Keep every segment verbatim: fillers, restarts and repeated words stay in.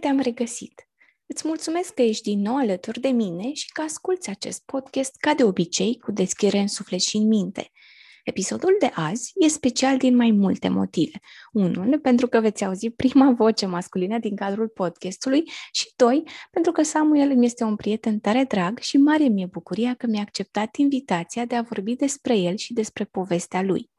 te-am regăsit! Îți mulțumesc că ești din nou alături de mine și că asculți acest podcast ca de obicei, cu deschidere în suflet și în minte. Episodul de azi e special din mai multe motive. Unul, pentru că veți auzi prima voce masculină din cadrul podcastului și doi, pentru că Samuel îmi este un prieten tare drag și mare mi-e bucuria că mi-a acceptat invitația de a vorbi despre el și despre povestea lui.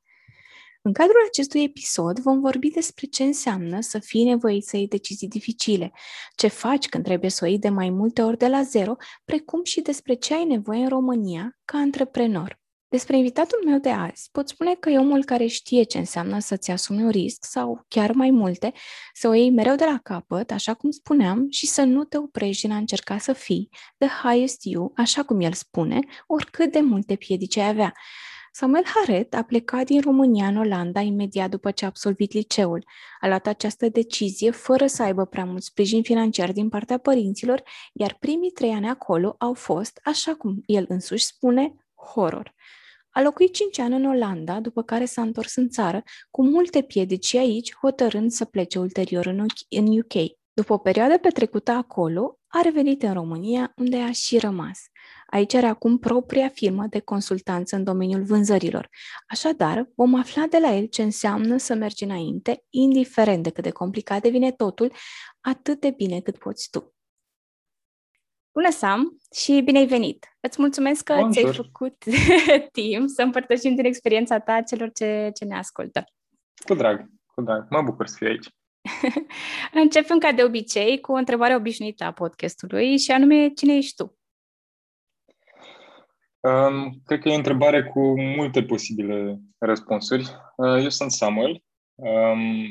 În cadrul acestui episod vom vorbi despre ce înseamnă să fii nevoit să iei decizii dificile, ce faci când trebuie să o iei de mai multe ori de la zero, precum și despre ce ai nevoie în România ca antreprenor. Despre invitatul meu de azi pot spune că e omul care știe ce înseamnă să-ți asumi un risc sau chiar mai multe, să o iei mereu de la capăt, așa cum spuneam, și să nu te oprești din a încerca să fii the highest you, așa cum el spune, oricât de multe piedici ai avea. Samuel Haret a plecat din România în Olanda imediat după ce a absolvit liceul. A luat această decizie fără să aibă prea mult sprijin financiar din partea părinților, iar primii trei ani acolo au fost, așa cum el însuși spune, horror. A locuit cinci ani în Olanda, după care s-a întors în țară, cu multe piedici aici, hotărând să plece ulterior în U K. După o perioadă petrecută acolo, a revenit în România, unde a și rămas. Aici are acum propria firmă de consultanță în domeniul vânzărilor. Așadar, vom afla de la el ce înseamnă să mergi înainte, indiferent de cât de complicat devine totul, atât de bine cât poți tu. Bună, Sam, și bine ai venit! Îți mulțumesc că Bun, ți-ai făcut timp să împărtășim din experiența ta celor ce, ce ne ascultă. Cu drag, cu drag. Mă bucur să fiu aici. Începem ca de obicei cu o întrebare obișnuită a podcastului și anume, cine ești tu? Um, cred că e o întrebare cu multe posibile răspunsuri. Uh, eu sunt Samuel. Um,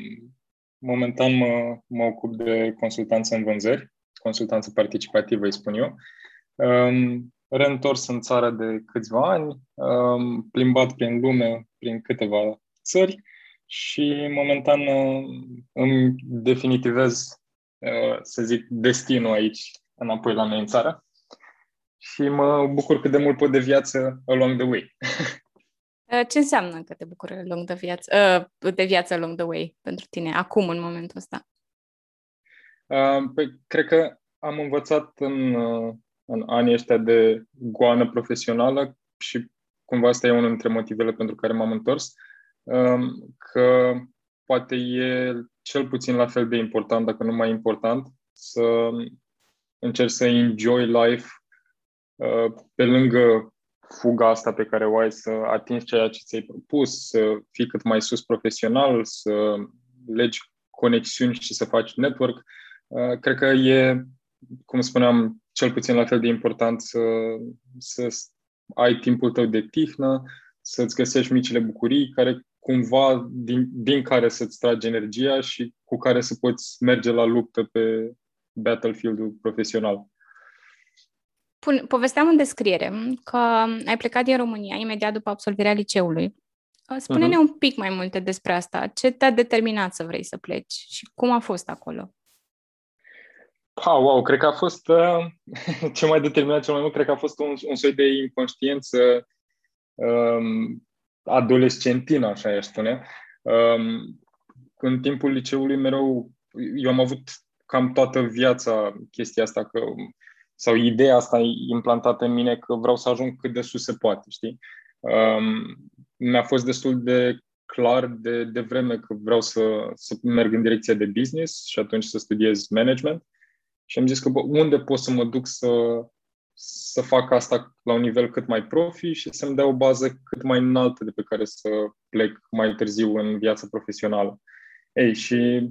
momentan mă, mă ocup de consultanță în vânzări, consultanță participativă, îi spun eu. Um, reîntors în țară de câțiva ani, um, plimbat prin lume, prin câteva țări și momentan uh, îmi definitivez, uh, să zic, destinul aici, înapoi la noi în țară. Și mă bucur cât de mult pot de viață along the way. Ce înseamnă că te bucuri along the viață, de viață along the way pentru tine, acum, în momentul ăsta? Păi, cred că am învățat în, în anii ăștia de goană profesională și cumva asta e unul dintre motivele pentru care m-am întors, că poate e cel puțin la fel de important, dacă nu mai important, să încerci să enjoy life pe lângă fuga asta pe care o ai să atingi ceea ce ți-ai propus, să fii cât mai sus profesional, să legi conexiuni și să faci network. Cred că e, cum spuneam, cel puțin la fel de important să, să ai timpul tău de tihnă, să-ți găsești micile bucurii care cumva din, din care să-ți tragi energia și cu care să poți merge la luptă pe battlefield-ul profesional. Povesteam în descriere că ai plecat din România imediat după absolvirea liceului. Spune-ne uh-huh. un pic mai multe despre asta. Ce te-a determinat să vrei să pleci și cum a fost acolo? Ha, wow, cred că a fost uh, ce m-a determinat cel mai mult, cred că a fost un, un soi de inconștiență um, adolescentină, așa aș spune. Um, în timpul liceului mereu, eu am avut cam toată viața chestia asta că... sau ideea asta implantată în mine că vreau să ajung cât de sus se poate, știi? Um, mi-a fost destul de clar de, de vreme că vreau să, să merg în direcția de business și atunci să studiez management și am zis că bă, unde pot să mă duc să, să fac asta la un nivel cât mai profi și să-mi dea o bază cât mai înaltă de pe care să plec mai târziu în viața profesională. Ei, și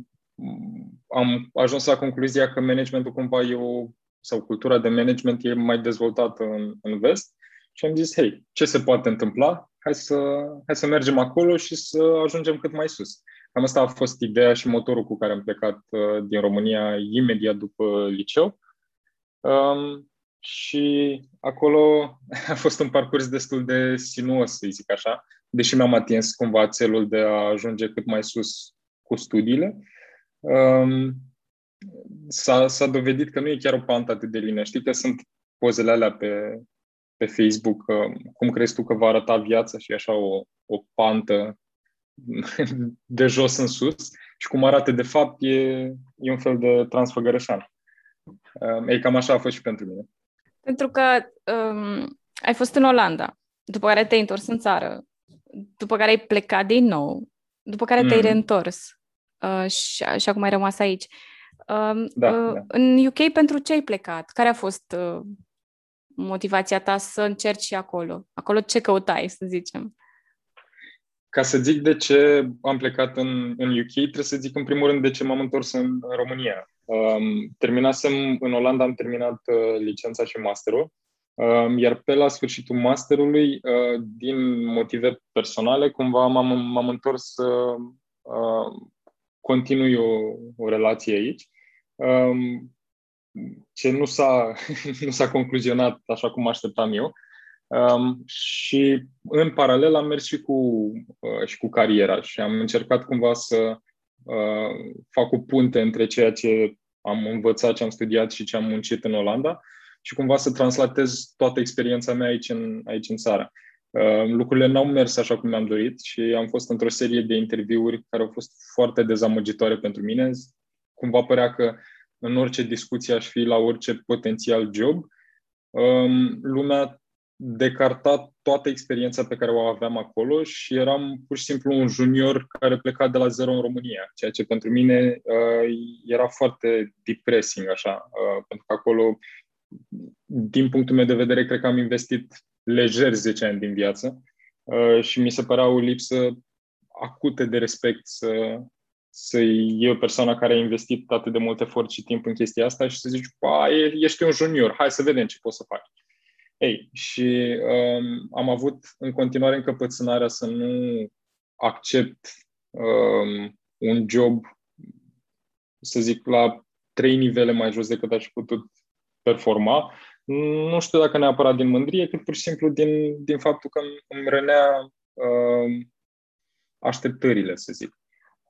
am ajuns la concluzia că managementul cumva e o sau cultura de management e mai dezvoltată în, în vest și am zis, hei, ce se poate întâmpla? Hai să, hai să mergem acolo și să ajungem cât mai sus. Cam asta a fost ideea și motorul cu care am plecat uh, din România imediat după liceu. Um, și acolo a fost un parcurs destul de sinuos, să zic așa, deși mi-am atins cumva țelul de a ajunge cât mai sus cu studiile. Um, S-a, s-a dovedit că nu e chiar o pantă atât de lină. Știi că sunt pozele alea pe, pe Facebook, cum crezi tu că va arăta viața și așa o, o pantă de jos în sus și cum arată de fapt e, e un fel de transfăgărășan. E cam așa a fost și pentru mine. Pentru că um, ai fost în Olanda, după care te-ai întors în țară, după care ai plecat din nou, după care mm. te-ai reîntors uh, și, și acum ai rămas aici. Uh, da, uh, da. În U K pentru ce ai plecat? Care a fost uh, motivația ta să încerci și acolo? Acolo ce căutai, să zicem? Ca să zic de ce am plecat în, în U K, trebuie să zic în primul rând de ce m-am întors în, în România. Um, terminasem în Olanda, am terminat uh, licența și masterul, um, iar pe la sfârșitul masterului, uh, din motive personale, cumva m-am, m-am întors să uh, uh, continui o, o relație aici. Um, ce nu s-a, nu s-a concluzionat așa cum așteptam eu. Um, și în paralel am mers și cu, uh, și cu cariera și am încercat cumva să uh, fac o punte între ceea ce am învățat, ce am studiat și ce am muncit în Olanda și cumva să translatez toată experiența mea aici în, aici în țară. Uh, lucrurile n-au mers așa cum mi-am dorit și am fost într-o serie de interviuri care au fost foarte dezamăgitoare pentru mine. Cumva părea că în orice discuție aș fi la orice potențial job, um, lumea decartat toată experiența pe care o aveam acolo și eram pur și simplu un junior care pleca de la zero în România, ceea ce pentru mine uh, era foarte depressing, așa, uh, pentru că acolo, din punctul meu de vedere, cred că am investit lejer zece ani din viață uh, și mi se părea o lipsă acută de respect să, să iei o persoană care a investit atât de mult efort și timp în chestia asta și să zici, ba, ești un junior, hai să vedem ce poți să faci. Ei, și um, am avut în continuare încăpățânarea să nu accept um, un job, să zic, la trei nivele mai jos decât aș putut performa. Nu știu dacă neapărat din mândrie, cât pur și simplu din, din faptul că îmi rănea um, așteptările, să zic.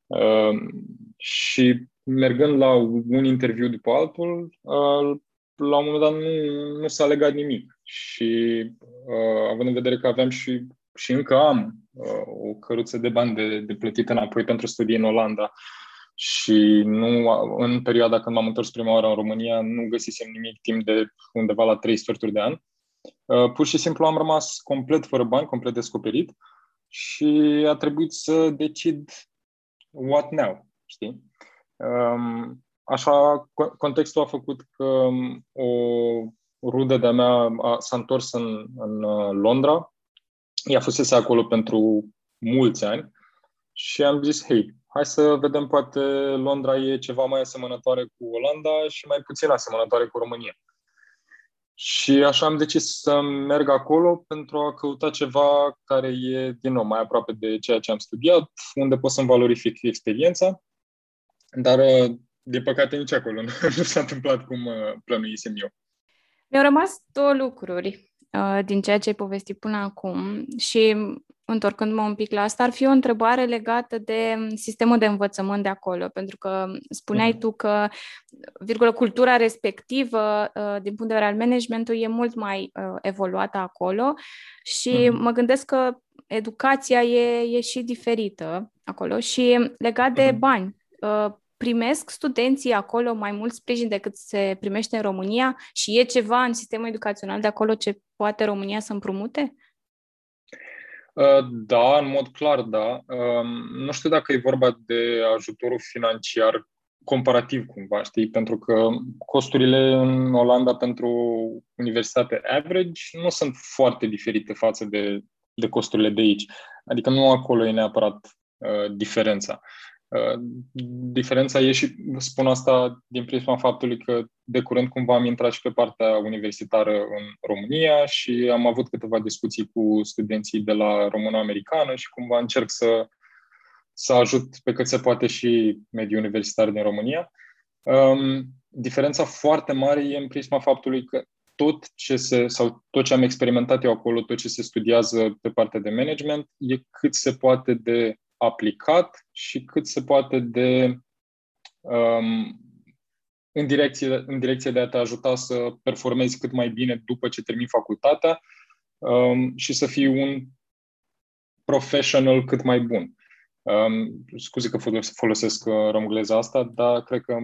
Um, și mergând la un interviu după altul, uh, la un moment dat nu, nu s-a legat nimic. Și uh, având în vedere că aveam și, și încă am uh, o căruță de bani de, de plătit înapoi pentru studii în Olanda și nu, în perioada când m-am întors prima oară în România nu găsisem nimic timp de undeva la trei sferturi de an, uh, pur și simplu am rămas complet fără bani, complet descoperit și a trebuit să decid what now, știi? Um, Așa, contextul a făcut că o rudă de-a mea s-a întors în, în Londra, ea fusese acolo pentru mulți ani și am zis, hei, hai să vedem, poate Londra e ceva mai asemănătoare cu Olanda și mai puțin asemănătoare cu România. Și așa am decis să merg acolo pentru a căuta ceva care e, din nou, mai aproape de ceea ce am studiat, unde pot să-mi valorific experiența, dar... De păcate, nici acolo nu s-a întâmplat cum plănuisem eu. Mi-au rămas două lucruri uh, din ceea ce ai povestit până acum și, întorcându-mă un pic la asta, ar fi o întrebare legată de sistemul de învățământ de acolo, pentru că spuneai mm-hmm. tu că, virgulă, cultura respectivă, uh, din punct de vedere al managementului, e mult mai uh, evoluată acolo și mm-hmm. mă gândesc că educația e, e și diferită acolo și legat de mm-hmm. bani. Uh, Primesc studenții acolo mai mult sprijin decât se primește în România și e ceva în sistemul educațional de acolo ce poate România să împrumute? Da, în mod clar, da. Nu știu dacă e vorba de ajutorul financiar comparativ cumva, știi? Pentru că costurile în Olanda pentru universitate average nu sunt foarte diferite față de, de costurile de aici. Adică nu acolo e neapărat uh, diferența. Diferența e și spun asta din prisma faptului că de curând cumva am intrat și pe partea universitară în România și am avut câteva discuții cu studenții de la română-americană și cumva încerc să, să ajut pe cât se poate și mediul universitar din România. Um, diferența foarte mare e în prisma faptului că tot ce se, sau tot ce am experimentat eu acolo, tot ce se studiază pe partea de management e cât se poate de aplicat și cât se poate de um, în, direcție, în direcție de a te ajuta să performezi cât mai bine după ce termini facultatea um, și să fii un professional cât mai bun. Um, scuze că folosesc romgleza asta, dar cred că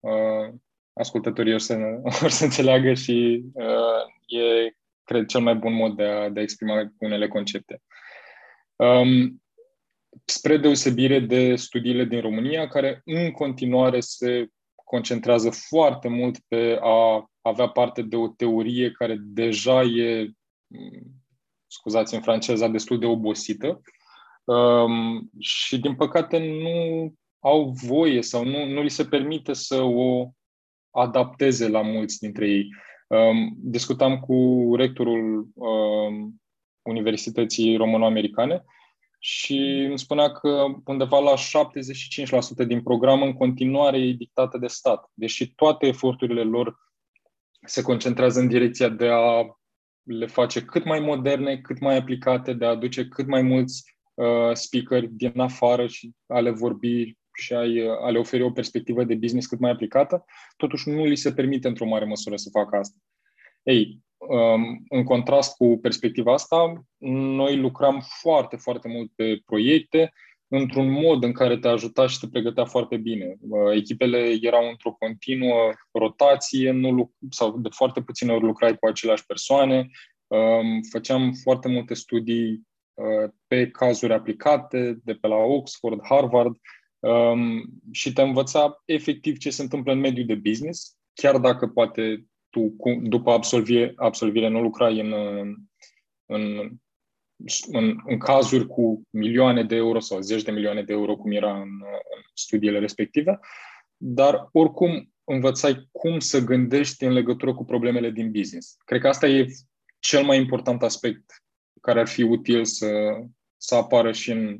uh, ascultătorii or să, or să înțeleagă și uh, e, cred, cel mai bun mod de a, de a exprima unele concepte. Um, spre deosebire de studiile din România, care în continuare se concentrează foarte mult pe a avea parte de o teorie care deja e, scuzați în franceza, destul de obosită, um, și din păcate nu au voie sau nu, nu li se permite să o adapteze la mulți dintre ei. Um, discutam cu rectorul um, Universității Româno-Americane și îmi spunea că undeva la șaptezeci și cinci la sută din program în continuare e dictată de stat, deși toate eforturile lor se concentrează în direcția de a le face cât mai moderne, cât mai aplicate, de a aduce cât mai mulți uh, speakeri din afară și a le vorbi și a, a le oferi o perspectivă de business cât mai aplicată, totuși nu li se permite într-o mare măsură să facă asta. Ei, în contrast cu perspectiva asta, noi lucram foarte, foarte mult pe proiecte, într-un mod în care te ajuta și te pregătea foarte bine. Echipele erau într-o continuă rotație, nu luc- sau de foarte puține ori lucrai cu aceleași persoane, făceam foarte multe studii pe cazuri aplicate, de pe la Oxford, Harvard, și te învăța efectiv ce se întâmplă în mediul de business, chiar dacă poate tu, după absolvire, absolvire nu lucrai în, în, în, în cazuri cu milioane de euro sau zeci de milioane de euro, cum era în, în studiile respective, dar oricum învățai cum să gândești în legătură cu problemele din business. Cred că asta e cel mai important aspect care ar fi util să, să apară și în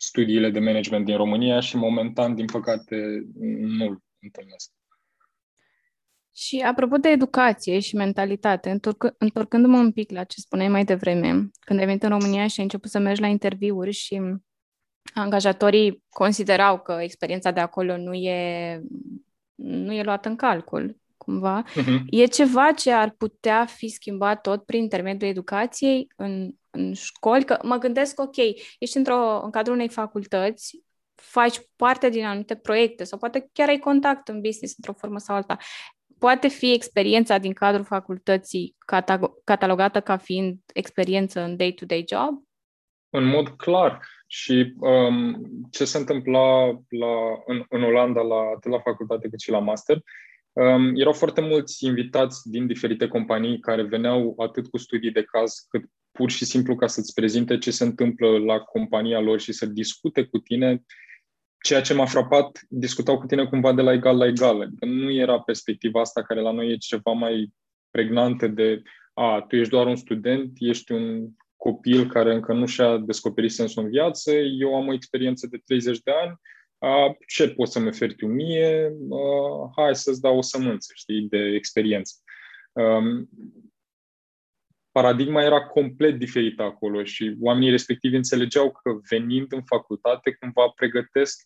studiile de management din România și momentan, din păcate, nu-l întâlnesc. Și apropo de educație și mentalitate, întorc- întorcându-mă un pic la ce spuneai mai devreme, când ai venit în România și ai început să mergi la interviuri și angajatorii considerau că experiența de acolo nu e, nu e luată în calcul, cumva. Uh-huh. E ceva ce ar putea fi schimbat tot prin intermediul educației în, în școli? Că mă gândesc, ok, ești într-o, în cadrul unei facultăți, faci parte din anumite proiecte sau poate chiar ai contact în business într-o formă sau alta. Poate fi experiența din cadrul facultății catalogată ca fiind experiență în day-to-day job? În mod clar. Și um, ce se întâmpla la, în, în Olanda, la, atât la facultate cât și la master, um, erau foarte mulți invitați din diferite companii care veneau atât cu studii de caz, cât pur și simplu ca să-ți prezinte ce se întâmplă la compania lor și să discute cu tine. Ceea ce m-a frapat, discutau cu tine cumva de la egal la egal. Adică nu era perspectiva asta care la noi e ceva mai pregnantă de a, tu ești doar un student, ești un copil care încă nu și-a descoperit sensul în viață, eu am o experiență de treizeci de ani, a, ce poți să-mi oferi tu mie? A, hai să-ți dau o sămânță, știi, de experiență. Um, Paradigma era complet diferită acolo și oamenii respectivi înțelegeau că venind în facultate cumva pregătesc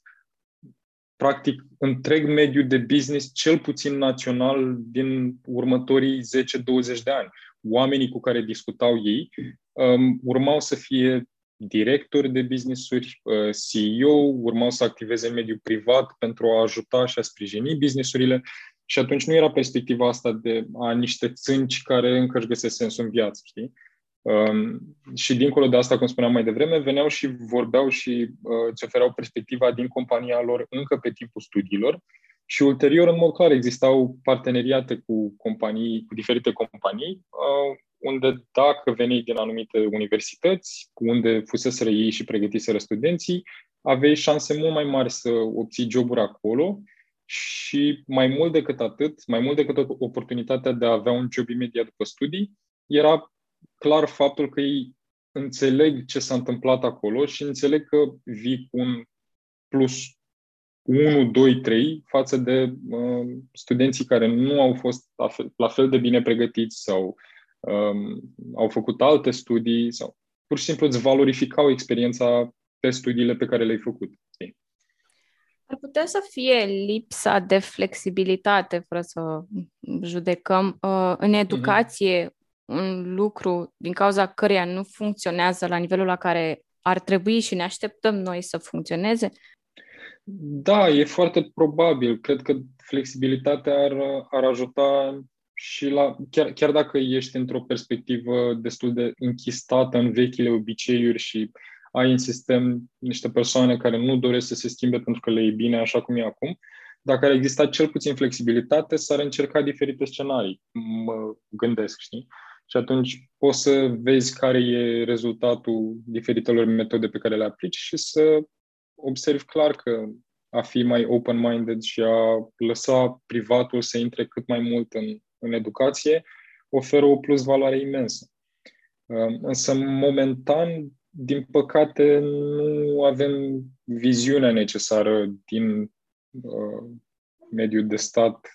practic întreg mediul de business, cel puțin național, din următorii zece douăzeci de ani. Oamenii cu care discutau ei um, urmau să fie directori de business-uri, uh, C E O, urmau să activeze în mediul privat pentru a ajuta și a sprijini business-urile. Și atunci nu era perspectiva asta de a niște țânci care încă își găsesc sensul în viață, știi? Um, și dincolo de asta, cum spuneam mai devreme, veneau și vorbeau și uh, îți ofereau perspectiva din compania lor încă pe timpul studiilor și ulterior, în mod clar, existau parteneriate cu companii, cu diferite companii, uh, unde dacă veneai din anumite universități, unde fuseseră ei și pregătiseră studenții, aveai șanse mult mai mari să obții joburi acolo. Și mai mult decât atât, mai mult decât oportunitatea de a avea un job imediat după studii, era clar faptul că ei înțeleg ce s-a întâmplat acolo și înțeleg că vii cu un plus unu, doi, trei față de uh, studenții care nu au fost la fel, la fel de bine pregătiți sau um, au făcut alte studii sau pur și simplu îți valorificau experiența pe studiile pe care le-ai făcut. Ar putea să fie lipsa de flexibilitate, fără să judecăm, în educație, un lucru din cauza căreia nu funcționează la nivelul la care ar trebui și ne așteptăm noi să funcționeze? Da, e foarte probabil. Cred că flexibilitatea ar, ar ajuta și la... Chiar, chiar dacă ești într-o perspectivă destul de închistată în vechile obiceiuri și ai în sistem niște persoane care nu doresc să se schimbe pentru că le e bine așa cum e acum, dacă ar exista cel puțin flexibilitate, s-ar încerca diferite scenarii, mă gândesc, știi? Și atunci poți să vezi care e rezultatul diferitelor metode pe care le aplici și să observi clar că a fi mai open-minded și a lăsa privatul să intre cât mai mult în, în educație oferă o plusvaloare imensă. Însă, momentan, din păcate, nu avem viziunea necesară din uh, mediul de stat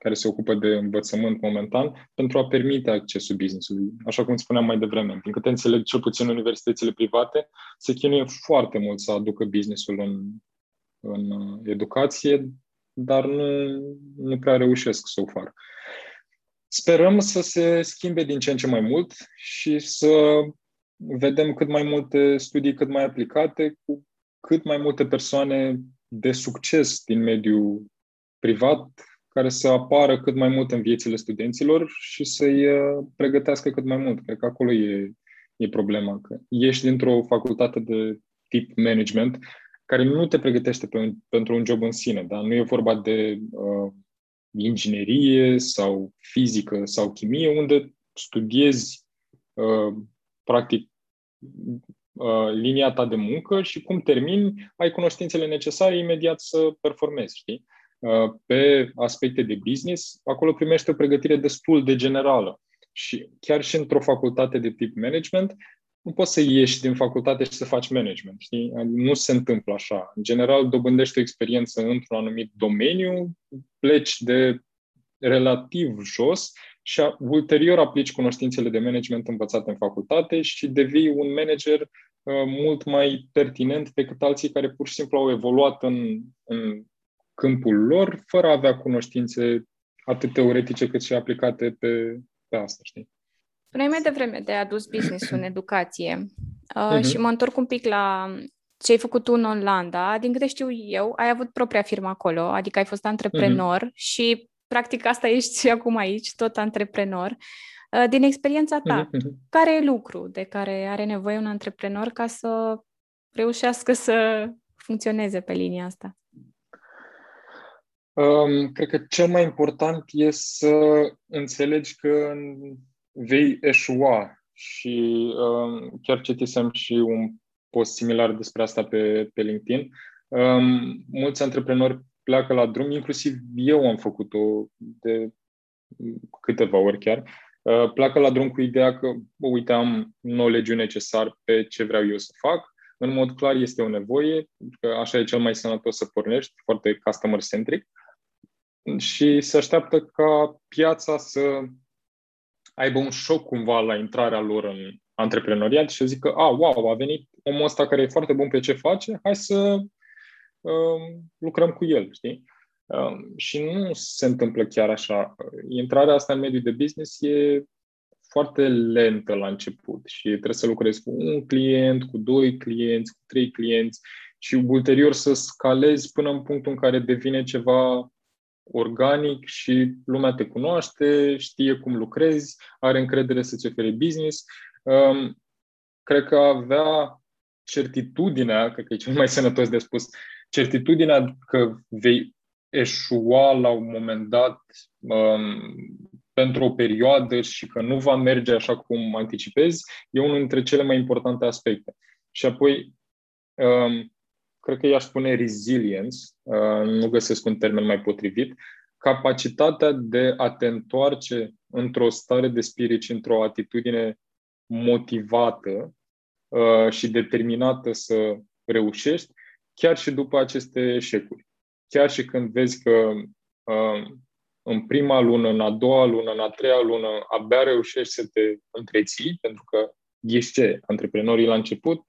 care se ocupă de învățământ momentan pentru a permite accesul business-ului. Așa cum spuneam mai devreme, din câte înțeleg, cel puțin universitățile private se chinuie foarte mult să aducă business-ul în, în educație, dar nu, nu prea reușesc să o fac. Sperăm să se schimbe din ce în ce mai mult și să vedem cât mai multe studii, cât mai aplicate, cu cât mai multe persoane de succes din mediul privat, care să apară cât mai mult în viețile studenților și să-i pregătească cât mai mult. Cred că acolo e, e problema. Că ești dintr-o facultate de tip management care nu te pregătește pe un, pentru un job în sine. Da? Nu e vorba de uh, inginerie sau fizică sau chimie, unde studiezi uh, practic uh, linia ta de muncă și cum termini, ai cunoștințele necesare imediat să performezi, știi? Pe aspecte de business, acolo primești o pregătire destul de generală. Și chiar și într-o facultate de tip management, nu poți să ieși din facultate și să faci management. Știi? Nu se întâmplă așa. În general, dobândești o experiență într-un anumit domeniu, pleci de relativ jos și ulterior aplici cunoștințele de management învățate în facultate și devii un manager mult mai pertinent decât alții care pur și simplu au evoluat în, în câmpul lor, fără a avea cunoștințe atât teoretice cât și aplicate pe, pe asta, știi? Spuneai mai devreme de adus business-ul în educație uh, uh-huh. și mă întorc un pic la ce ai făcut tu în Olanda. Din câte știu eu, ai avut propria firmă acolo, adică ai fost antreprenor uh-huh. și practic asta ești și acum aici, tot antreprenor. Uh, din experiența ta, uh-huh. care e lucru de care are nevoie un antreprenor ca să reușească să funcționeze pe linia asta? Um, cred că cel mai important e să înțelegi că vei eșua și um, chiar citisem și un post similar despre asta pe, pe LinkedIn. Um, mulți antreprenori pleacă la drum, inclusiv eu am făcut-o de câteva ori chiar, uh, pleacă la drum cu ideea că, bă, uite, am knowledge-ul necesar pe ce vreau eu să fac. În mod clar este o nevoie, că așa e cel mai sănătos să pornești, foarte customer-centric, și se așteaptă ca piața să aibă un șoc cumva la intrarea lor în antreprenoriat și să zică, a, wow, a venit omul ăsta care e foarte bun pe ce face, hai să um, lucrăm cu el, știi? Um, și nu se întâmplă chiar așa. Intrarea asta în mediul de business e foarte lentă la început și trebuie să lucrezi cu un client, cu doi clienți, cu trei clienți și ulterior să scalezi până în punctul în care devine ceva organic și lumea te cunoaște, știe cum lucrezi, are încredere să-ți ofere business. Cred că avea certitudinea, cred că e cel mai sănătos de spus, certitudinea că vei eșua la un moment dat pentru o perioadă și că nu va merge așa cum anticipezi, e unul dintre cele mai importante aspecte. Și apoi, cred că i-aș spune resilience, nu găsesc un termen mai potrivit, capacitatea de a te întoarce într-o stare de spirit și într-o atitudine motivată și determinată să reușești, chiar și după aceste eșecuri. Chiar și când vezi că în prima lună, în a doua lună, în a treia lună, abia reușești să te întreții, pentru că ești ce? Antreprenorii la început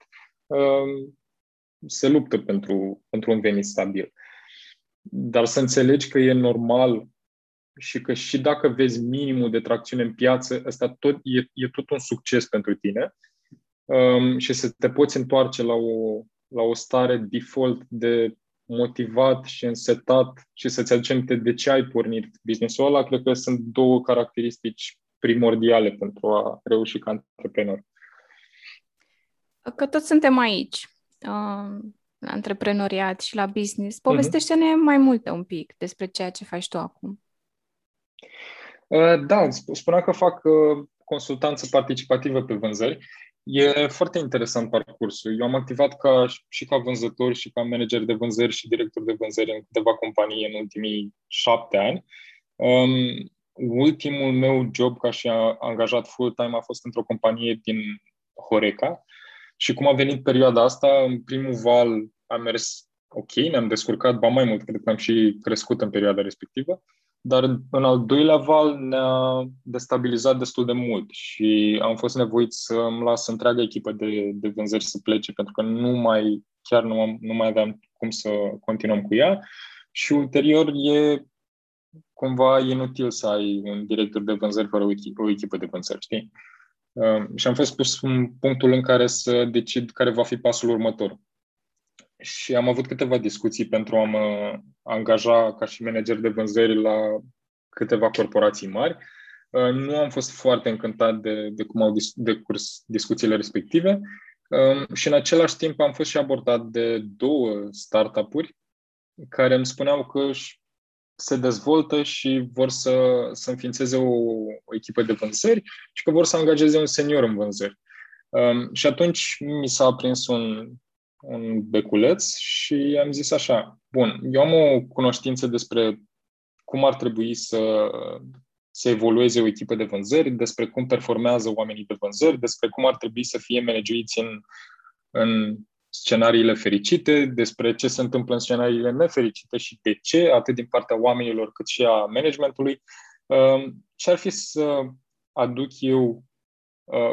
se luptă pentru, pentru un venit stabil. Dar să înțelegi că e normal și că și dacă vezi minimul de tracțiune în piață, ăsta tot, e, e tot un succes pentru tine um, și să te poți întoarce la o, la o stare default de motivat și însetat și să-ți aduci aminte de ce ai pornit business-ul ăla, cred că sunt două caracteristici primordiale pentru a reuși ca antreprenor. Că toți suntem aici, la antreprenoriat și la business. Povestește-ne mai multe un pic despre ceea ce faci tu acum. Da, spuneam că fac consultanță participativă pe vânzări. E foarte interesant parcursul. Eu am activat ca, și ca vânzător, și ca manager de vânzări și director de vânzări în câteva companii în ultimii șapte ani. Um, ultimul meu job ca și angajat full-time a fost într-o companie din Horeca. Și cum a venit perioada asta, în primul val am mers ok, ne-am descurcat, ba mai mult, cred că am și crescut în perioada respectivă, dar în al doilea val ne-a destabilizat destul de mult și am fost nevoit să îmi las întreaga echipă de, de vânzări să plece, pentru că nu mai, chiar nu, am, nu mai aveam cum să continuăm cu ea și ulterior e cumva inutil să ai un director de vânzări fără o, echip, o echipă de vânzări, știi? Uh, și am fost pus în punctul în care să decid care va fi pasul următor. Și am avut câteva discuții pentru a mă angaja ca și manager de vânzări la câteva corporații mari. Uh, nu am fost foarte încântat de, de cum au dis- decurs discuțiile respective uh, și în același timp am fost și abordat de două startup-uri care îmi spuneau că se dezvoltă și vor să, să înființeze o, o echipă de vânzări și că vor să angajeze un senior în vânzări. Um, și atunci mi s-a aprins un, un beculeț și am zis așa, bun, eu am o cunoștință despre cum ar trebui să, să evolueze o echipă de vânzări, despre cum performează oamenii de vânzări, despre cum ar trebui să fie managiuiți în, în scenariile fericite, despre ce se întâmplă în scenariile nefericite și de ce, atât din partea oamenilor cât și a managementului. Ce ar fi să aduc eu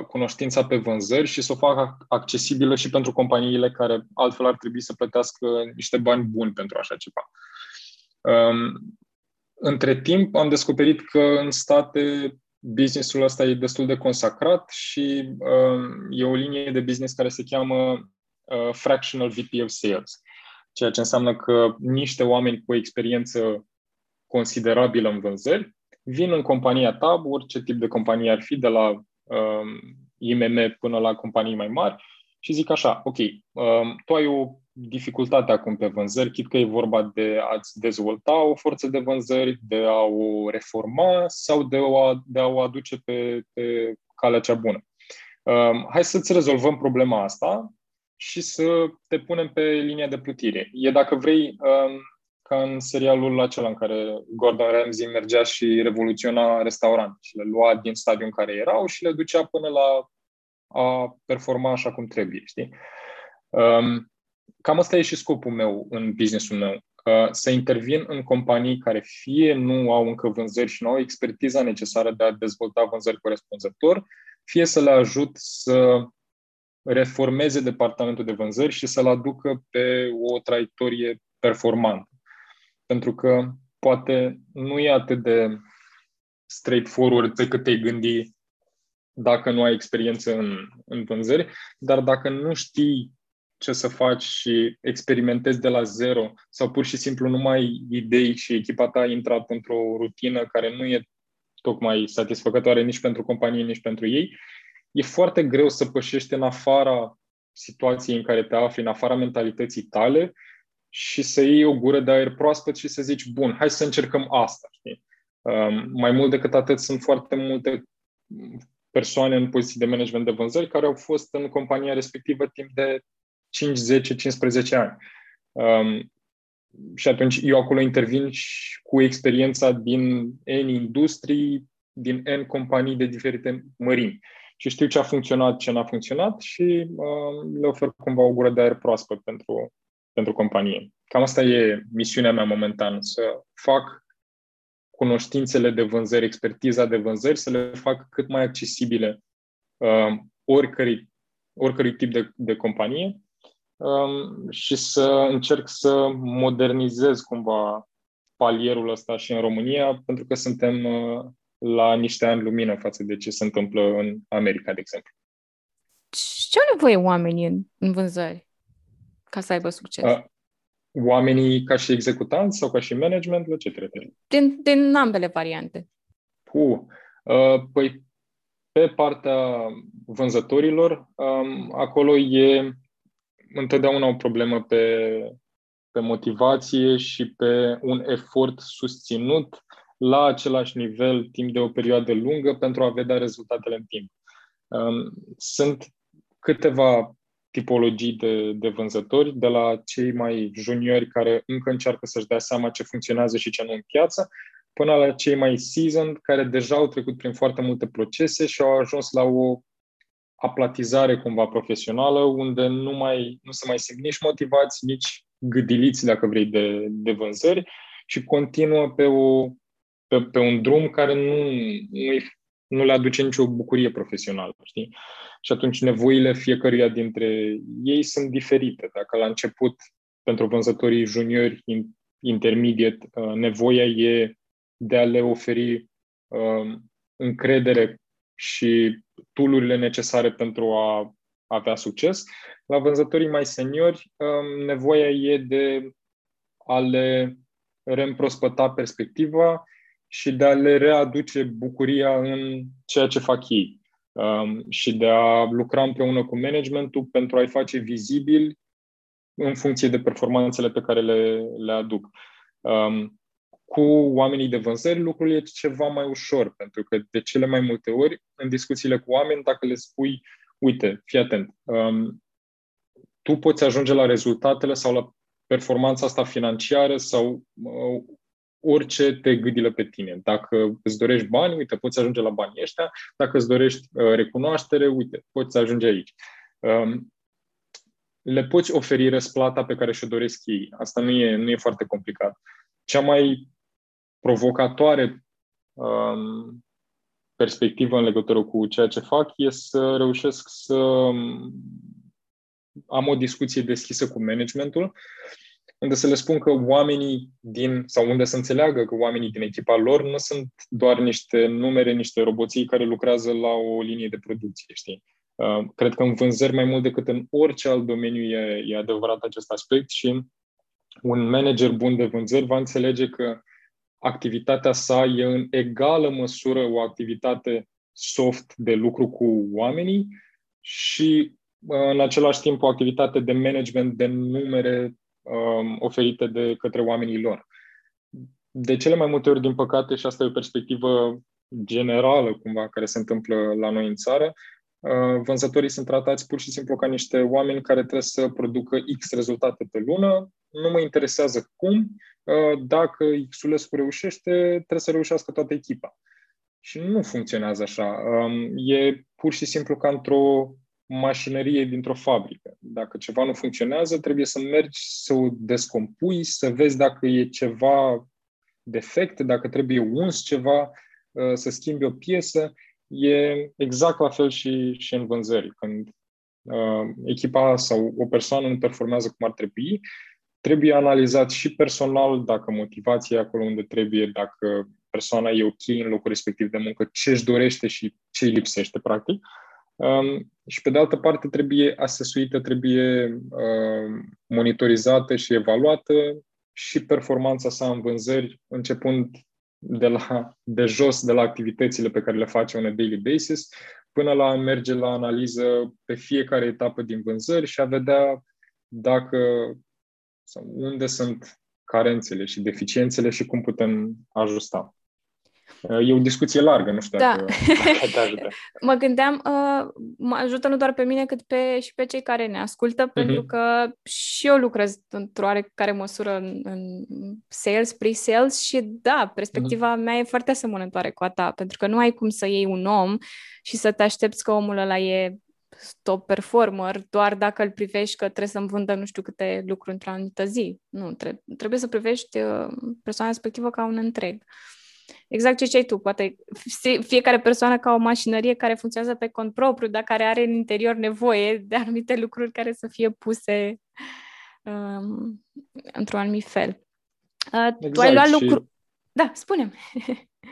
cunoștința pe vânzări și să o fac accesibilă și pentru companiile care altfel ar trebui să plătească niște bani buni pentru așa ceva. Între timp am descoperit că în state business-ul ăsta e destul de consacrat și e o linie de business care se cheamă fractional V P of Sales, ceea ce înseamnă că niște oameni cu o experiență considerabilă în vânzări vin în compania ta, orice tip de companie ar fi, de la um, I M M până la companii mai mari și zic așa, ok, um, tu ai o dificultate acum pe vânzări, chit că e vorba de a-ți dezvolta o forță de vânzări, de a o reforma sau de, o, de a o aduce pe, pe calea cea bună. Um, hai să-ți rezolvăm problema asta și să te punem pe linia de plutire. E, dacă vrei, ca în serialul acela în care Gordon Ramsay mergea și revoluționa restaurant și le lua din stadiul în care erau și le ducea până la a performa așa cum trebuie, știi? Cam asta e și scopul meu în business-ul meu. Să intervin în companii care fie nu au încă vânzări și nu au expertiza necesară de a dezvolta vânzări corespunzător, fie să le ajut să reformeze departamentul de vânzări și să-l aducă pe o traiectorie performantă. Pentru că poate nu e atât de straightforward pe cât te-ai gândi dacă nu ai experiență în, în vânzări, dar dacă nu știi ce să faci și experimentezi de la zero sau pur și simplu nu mai ai idei și echipa ta a intrat într-o rutină care nu e tocmai satisfăcătoare nici pentru companie, nici pentru ei, e foarte greu să pășești în afara situației în care te afli, în afara mentalității tale și să iei o gură de aer proaspăt și să zici, bun, hai să încercăm asta. Um, mai mult decât atât, sunt foarte multe persoane în poziții de management de vânzări care au fost în compania respectivă timp de cinci, zece, cincisprezece ani. Um, și atunci eu acolo intervin și cu experiența din N industrii, din N companii de diferite mărimi. Și știu ce a funcționat, ce n-a funcționat și uh, le ofer cumva o gură de aer proaspăt pentru, pentru companie. Cam asta e misiunea mea momentan, să fac cunoștințele de vânzări, expertiza de vânzări, să le fac cât mai accesibile uh, oricărui, oricărui tip de, de companie uh, și să încerc să modernizez cumva palierul ăsta și în România, pentru că suntem... Uh, la niște ani lumină față de ce se întâmplă în America, de exemplu. ce au nevoie oamenii în, în vânzări ca să aibă succes? Uh, oamenii ca și executanți sau ca și management? La ce trebuie? Din, din ambele variante. Uh, uh, păi, pe partea vânzătorilor, um, acolo e întotdeauna o problemă pe, pe motivație și pe un efort susținut la același nivel timp de o perioadă lungă pentru a vedea rezultatele în timp. Sunt câteva tipologii de, de vânzători, de la cei mai juniori care încă încearcă să-și dea seama ce funcționează și ce nu în piață, până la cei mai seasoned care deja au trecut prin foarte multe procese și au ajuns la o aplatizare cumva profesională, unde nu, mai, nu se mai simt nici motivați, nici gâdiliți, dacă vrei, de, de vânzări și continuă pe, o, pe, pe un drum care nu, nu, nu le aduce nicio bucurie profesională, știi? Și atunci nevoile fiecăruia dintre ei sunt diferite. Dacă la început, pentru vânzătorii juniori, intermediate, nevoia e de a le oferi um, încredere și tool-urile necesare pentru a avea succes. La vânzătorii mai seniori, nevoia e de a le reîmprospăta perspectiva și de a le readuce bucuria în ceea ce fac ei și de a lucra împreună cu managementul pentru a-i face vizibili în funcție de performanțele pe care le, le aduc. Cu oamenii de vânzări, lucrul e ceva mai ușor, pentru că de cele mai multe ori, în discuțiile cu oameni, dacă le spui, uite, fii atent, um, tu poți ajunge la rezultatele sau la performanța asta financiară sau uh, orice te gâdilă pe tine. Dacă îți dorești bani, uite, poți ajunge la banii ăștia. Dacă îți dorești uh, recunoaștere, uite, poți ajunge aici. Um, le poți oferi răsplata pe care și-o doresc ei. Asta nu e, nu e foarte complicat. Cea mai provocatoare um, perspectivă în legătură cu ceea ce fac e să reușesc să am o discuție deschisă cu managementul, unde să le spun că oamenii din, sau unde să înțeleagă că oamenii din echipa lor nu sunt doar niște numere, niște roboții care lucrează la o linie de producție, știi? Cred că în vânzări mai mult decât în orice alt domeniu e, e adevărat acest aspect și un manager bun de vânzări va înțelege că activitatea sa e în egală măsură o activitate soft de lucru cu oamenii și în același timp o activitate de management de numere um, oferite de către oamenii lor. De cele mai multe ori, din păcate, și asta e o perspectivă generală cumva care se întâmplă la noi în țară, uh, vânzătorii sunt tratați pur și simplu ca niște oameni care trebuie să producă X rezultate pe lună, nu mă interesează cum, dacă X-ulescu reușește, trebuie să reușească toată echipa. Și nu funcționează așa. E pur și simplu ca într-o mașinărie dintr-o fabrică. Dacă ceva nu funcționează, trebuie să mergi să o descompui, să vezi dacă e ceva defect, dacă trebuie uns ceva, să schimbi o piesă. E exact la fel și, și în vânzări. Când echipa sau o persoană nu performează cum ar trebui, trebuie analizat și personal, dacă motivația e acolo unde trebuie, dacă persoana e ok în locul respectiv de muncă, ce își dorește și ce îi lipsește, practic. Um, și pe de altă parte trebuie asesuită, trebuie uh, monitorizată și evaluată și performanța sa în vânzări, începând de, la, de jos, de la activitățile pe care le face on a daily basis, până la merge la analiză pe fiecare etapă din vânzări și a vedea dacă sau unde sunt carențele și deficiențele și cum putem ajusta. E o discuție largă, nu știu da. dacă, dacă te ajută. Mă gândeam, uh, mă ajută nu doar pe mine, cât pe, și pe cei care ne ascultă, uh-huh. pentru că și eu lucrez într-o oarecare măsură în, în sales, pre-sales și da, perspectiva uh-huh. mea e foarte asemănătoare cu a ta, pentru că nu ai cum să iei un om și să te aștepți că omul ăla e top performer, doar dacă îl privești că trebuie să-mi vândă nu știu câte lucruri într-o anumită zi. Nu, tre- trebuie să privești persoana respectivă ca un întreg. Exact ce ai tu, poate fiecare persoană ca o mașinărie care funcționează pe cont propriu, dar care are în interior nevoie de anumite lucruri care să fie puse um, într-un anumit fel. Uh, exact, tu ai luat și... lucru... Da, spune-mi.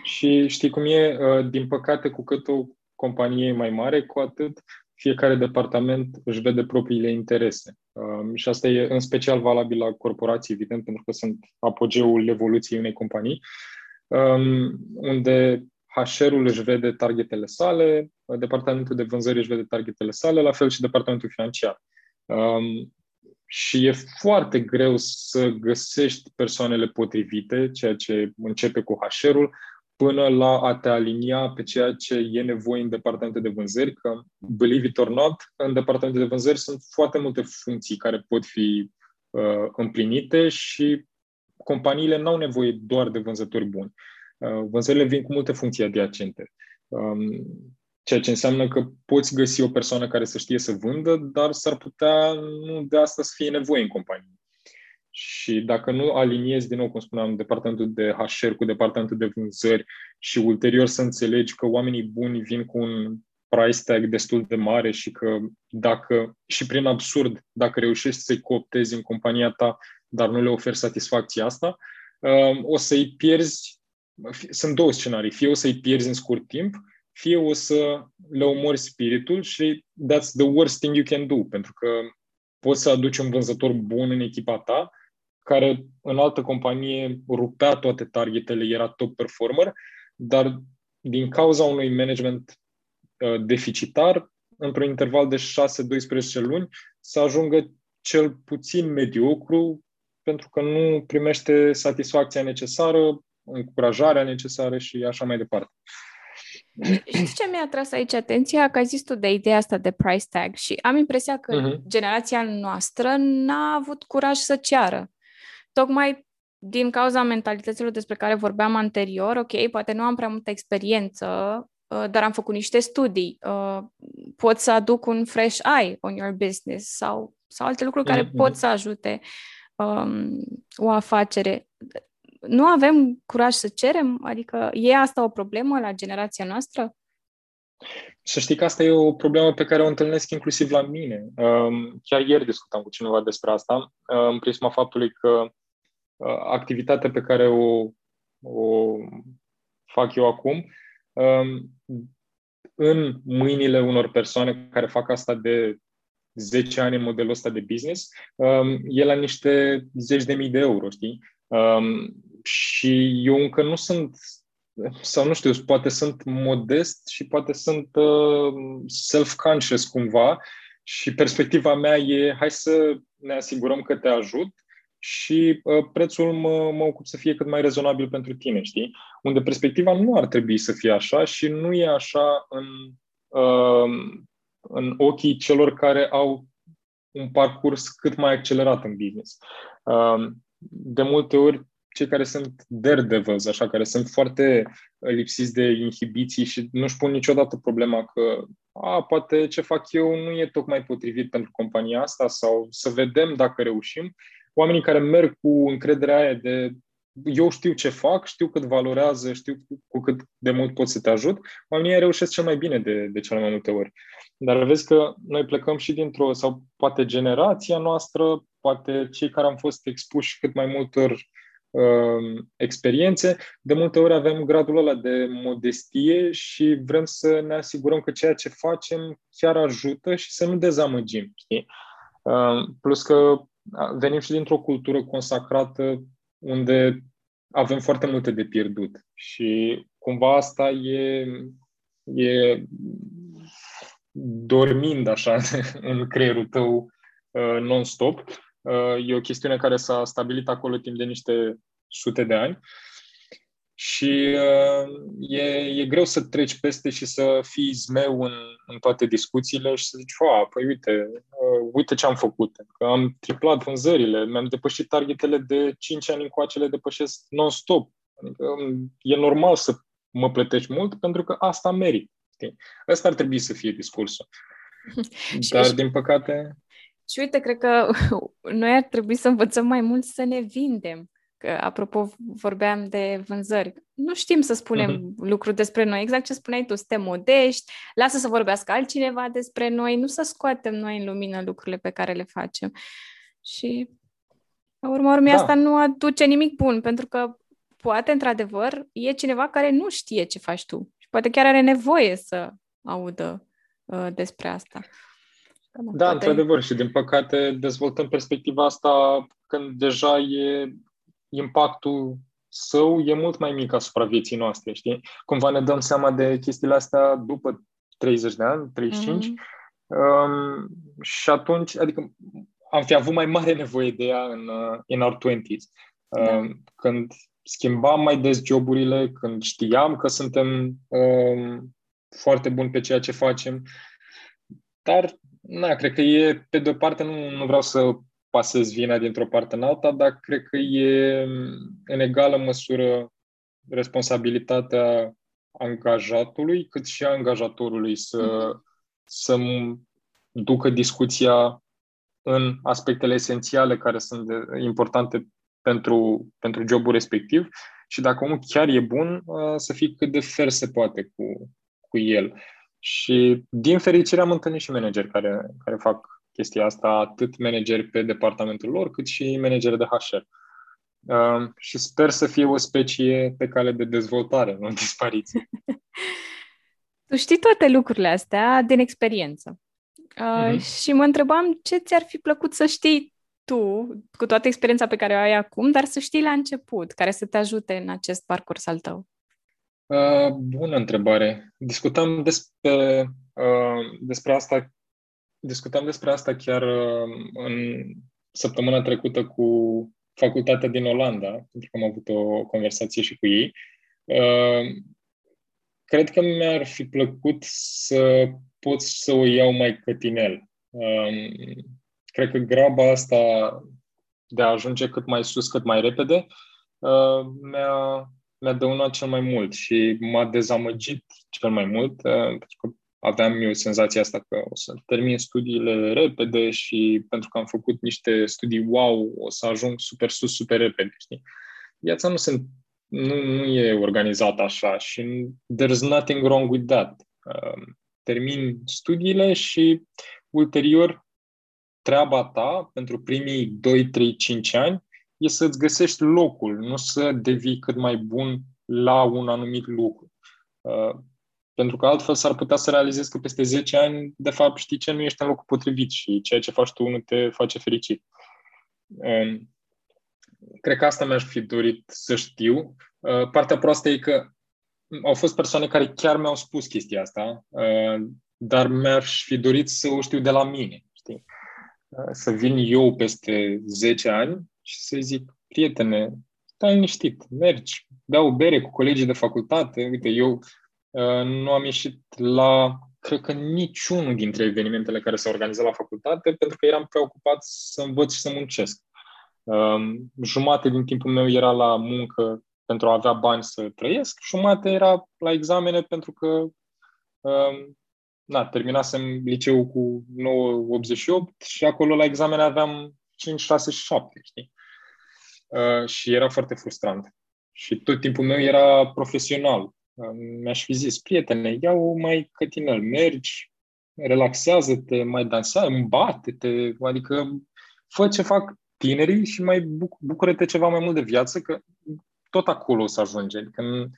Și știi cum e, din păcate, cu cât o companie mai mare, cu atât fiecare departament își vede propriile interese. Um, și asta e în special valabil la corporații, evident, pentru că sunt apogeul evoluției unei companii, um, unde H R-ul își vede targetele sale, departamentul de vânzări își vede targetele sale, la fel și departamentul financiar. Um, și e foarte greu să găsești persoanele potrivite, ceea ce începe cu H R-ul, până la a te alinia pe ceea ce e nevoie în departamentul de vânzări, că, believe it or not, în departamentul de vânzări sunt foarte multe funcții care pot fi uh, împlinite și companiile n-au nevoie doar de vânzători buni. Uh, vânzările vin cu multe funcții adiacente, um, ceea ce înseamnă că poți găsi o persoană care să știe să vândă, dar s-ar putea nu de asta să fie nevoie în companie. Și dacă nu aliniezi, din nou, cum spuneam, departamentul de H R cu departamentul de vânzări și ulterior să înțelegi că oamenii buni vin cu un price tag destul de mare și că dacă, și prin absurd, dacă reușești să-i cooptezi în compania ta, dar nu le oferi satisfacția asta, o să-i pierzi, sunt două scenarii, fie o să-i pierzi în scurt timp, fie o să le omori spiritul și that's the worst thing you can do, pentru că poți să aduci un vânzător bun în echipa ta, care în altă companie rupea toate targetele, era top performer, dar din cauza unui management uh, deficitar, într-un interval de șase doisprezece luni, să ajungă cel puțin mediocru, pentru că nu primește satisfacția necesară, încurajarea necesară și așa mai departe. Știi ce mi-a atras aici atenția? Că ai zis tu de ideea asta de price tag și am impresia că uh-huh. generația noastră n-a avut curaj să ceară. Tocmai din cauza mentalităților despre care vorbeam anterior, ok, poate nu am prea multă experiență, dar am făcut niște studii, pot să aduc un fresh eye on your business sau, sau alte lucruri care pot să ajute um, o afacere. Nu avem curaj să cerem? Adică e asta o problemă la generația noastră? Să știi că asta e o problemă pe care o întâlnesc inclusiv la mine. Chiar ieri discutam cu cineva despre asta, în prisma faptului că activitatea pe care o, o fac eu acum, în mâinile unor persoane care fac asta de zece ani în modelul ăsta de business, e la niște zeci de mii de euro, știi? Și eu încă nu sunt... sau nu știu, poate sunt modest și poate sunt uh, self-conscious cumva și perspectiva mea e hai să ne asigurăm că te ajut și uh, prețul mă, mă ocup să fie cât mai rezonabil pentru tine, știi? Unde perspectiva nu ar trebui să fie așa și nu e așa în, uh, în ochii celor care au un parcurs cât mai accelerat în business. Uh, de multe ori cei care sunt daredevils, așa, care sunt foarte lipsiți de inhibiții și nu-și pun niciodată problema că a, poate ce fac eu nu e tocmai potrivit pentru compania asta sau să vedem dacă reușim. Oamenii care merg cu încrederea aia de eu știu ce fac, știu cât valorează, știu cu cât de mult pot să te ajut, oamenii aia reușesc cel mai bine de, de cele mai multe ori. Dar vezi că noi plecăm și dintr-o, sau poate generația noastră, poate cei care am fost expuși cât mai multor experiențe, de multe ori avem gradul ăla de modestie și vrem să ne asigurăm că ceea ce facem chiar ajută și să nu dezamăgim, știi? Plus că venim și dintr-o cultură consacrată unde avem foarte multe de pierdut și cumva asta e, e dormind așa în creierul tău non-stop. E o chestiune care s-a stabilit acolo timp de niște sute de ani și e, e greu să treci peste și să fii zmeu în, în toate discuțiile și să zici, a, păi uite, uite ce am făcut, că am triplat vânzările, mi-am depășit targetele de cinci ani încoace, le depășesc non-stop. Adică e normal să mă plătești mult pentru că asta merit. Asta ar trebui să fie discursul. Dar, din păcate... Și uite, cred că noi ar trebui să învățăm mai mult să ne vindem. Că, apropo, vorbeam de vânzări. Nu știm să spunem uh-huh. lucruri despre noi. Exact ce spuneai tu, suntem modești, lasă să vorbească altcineva despre noi, nu să scoatem noi în lumină lucrurile pe care le facem. Și, la urma urmei, da. Asta nu aduce nimic bun, pentru că, poate, într-adevăr, e cineva care nu știe ce faci tu. Și poate chiar are nevoie să audă uh, despre asta. Da, poate... într-adevăr, și din păcate dezvoltăm perspectiva asta când deja e impactul său e mult mai mic asupra vieții noastre, știi? Cumva ne dăm seama de chestiile astea după treizeci de ani, treizeci și cinci, mm-hmm. um, și atunci, adică am fi avut mai mare nevoie de ea în, în our twenties. Da. Um, când schimbam mai des joburile, când știam că suntem um, foarte buni pe ceea ce facem, dar, na, cred că e, pe de-o parte, nu, nu vreau să pasez vina dintr-o parte în alta, dar cred că e în egală măsură responsabilitatea angajatului, cât și a angajatorului să, să ducă discuția în aspectele esențiale care sunt de, importante pentru, pentru jobul respectiv și dacă omul chiar e bun, să fii cât de fer se poate cu, cu el. Și din fericire am întâlnit și manageri care, care fac chestia asta, atât manageri pe departamentul lor, cât și manageri de H R. Uh, și sper să fie o specie pe cale de dezvoltare, nu dispariție. Tu știi toate lucrurile astea din experiență. Uh, uh-huh. Și mă întrebam ce ți-ar fi plăcut să știi tu, cu toată experiența pe care o ai acum, dar să știi la început, care să te ajute în acest parcurs al tău. Uh, bună întrebare. Discutam despre, uh, despre asta discutam despre asta chiar uh, în săptămâna trecută cu facultatea din Olanda, pentru că am avut o conversație și cu ei. Uh, cred că mi-ar fi plăcut să pot să o iau mai cătinel. Uh, cred că graba asta de a ajunge cât mai sus, cât mai repede, uh, mi-a mi-a dăunat cel mai mult și m-a dezamăgit cel mai mult, pentru că aveam eu senzația asta că o să termin studiile repede și pentru că am făcut niște studii wow, o să ajung super sus, super repede, știi? Viața nu, se, nu, nu e organizată așa și there's nothing wrong with that. Termin studiile și ulterior treaba ta pentru primii doi, trei, cinci ani e să-ți găsești locul, nu să devii cât mai bun la un anumit lucru. Uh, pentru că altfel s-ar putea să realizezi că peste zece ani, de fapt, știi ce, nu ești în locul potrivit și ceea ce faci tu nu te face fericit. Uh, cred că asta mi-aș fi dorit să știu. Uh, partea proastă e că au fost persoane care chiar mi-au spus chestia asta, uh, dar mi-aș fi dorit să o știu de la mine, știi? Uh, să vin eu peste zece ani și să-i zic, prietene, stai liniștit, mergi, dau o bere cu colegii de facultate. Uite, eu uh, nu am ieșit la, cred că, niciunul dintre evenimentele care s-au organizat la facultate, pentru că eram preocupat să învăț și să muncesc. Uh, jumate din timpul meu era la muncă pentru a avea bani să trăiesc, jumate era la examene pentru că uh, na, terminasem liceul cu nouă virgulă optzeci și opt și acolo la examene aveam cinci, șase și șapte, știi? Uh, și era foarte frustrant. Și tot timpul meu era profesional. Uh, mi-aș fi zis, prietene, ia-o mai cătinel, mergi, relaxează-te, mai dansa, îmbate-te, adică fă ce fac tinerii și mai buc- bucură-te ceva mai mult de viață, că tot acolo o să ajunge. Adică,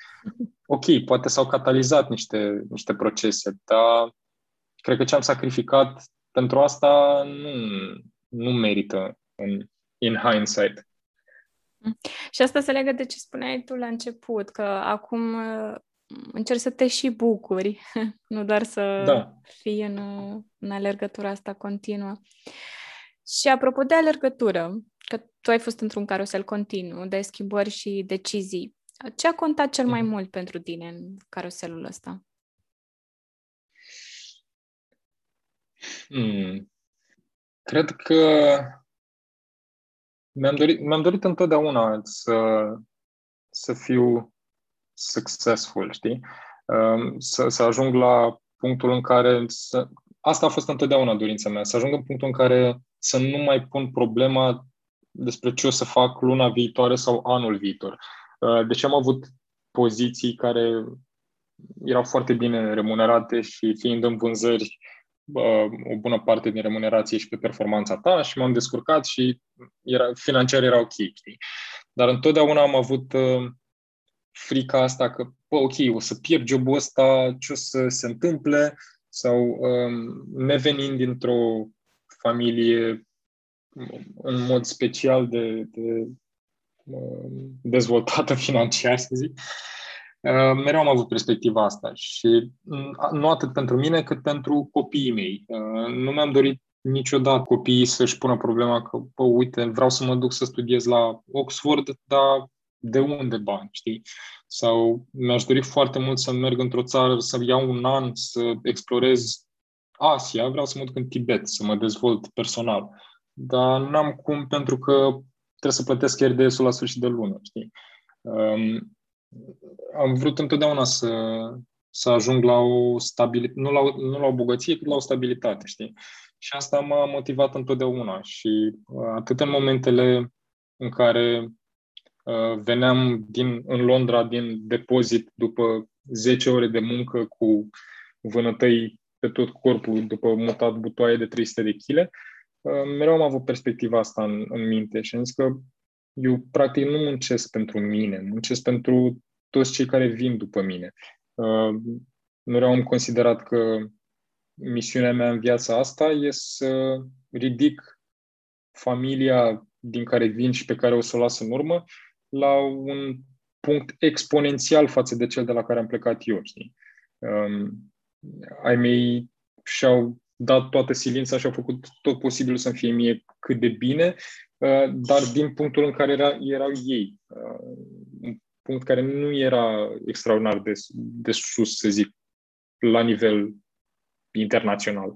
ok, poate s-au catalizat niște, niște procese, dar cred că ce-am sacrificat pentru asta nu... nu merită în in hindsight. Și asta se legă de ce spuneai tu la început, că acum încerci să te și bucuri, nu doar să da. fii în, în alergătura asta continuă. Și apropo de alergătură, că tu ai fost într-un carusel continuu de schimbări și decizii, ce a contat cel mai mm. mult pentru tine în caruselul ăsta? Mm. Cred că mi-am dorit, mi-am dorit întotdeauna să, să fiu successful, știi? Să, să ajung la punctul în care... Să, asta a fost întotdeauna dorința mea, să ajung în punctul în care să nu mai pun problema despre ce o să fac luna viitoare sau anul viitor. Deci am avut poziții care erau foarte bine remunerate și fiind în vânzări, o bună parte din remunerație și pe performanța ta și m-am descurcat și era, financiar era ok. Dar întotdeauna am avut uh, frica asta că, bă, ok, o să pierd jobul ăsta, ce o să se întâmple, sau um, nevenind dintr-o familie în mod special de, de um, dezvoltată financiar, să zic, uh, mereu am avut perspectiva asta și nu atât pentru mine cât pentru copiii mei. Uh, nu mi-am dorit niciodată copiii să-și pună problema că, bă, uite, vreau să mă duc să studiez la Oxford, dar de unde bani, știi? Sau mi-aș dori foarte mult să merg într-o țară, să iau un an, să explorez Asia, vreau să mă duc în Tibet, să mă dezvolt personal. Dar n-am cum, pentru că trebuie să plătesc R D S-ul la sfârșit de lună, știi? Um, am vrut întotdeauna să, să ajung la o stabilitate, nu la, nu la o bogăție, cât la o stabilitate, știi? Și asta m-a motivat întotdeauna și atât în momentele în care uh, veneam din, în Londra din depozit după zece ore de muncă cu vânătăi pe tot corpul, după mutat butoaie de trei sute de kile, uh, mereu am avut perspectiva asta în, în minte și am zis că eu practic nu muncesc pentru mine, muncesc pentru toți cei care vin după mine. Uh, mereu am considerat că misiunea mea în viața asta e să ridic familia din care vin și pe care o să o las în urmă la un punct exponențial față de cel de la care am plecat eu, știi? Um, ai mei și-au dat toată silința și-au făcut tot posibilul să-mi fie mie cât de bine, uh, dar din punctul în care era, erau ei. Uh, un punct care nu era extraordinar de, de sus, să zic, la nivel internațional.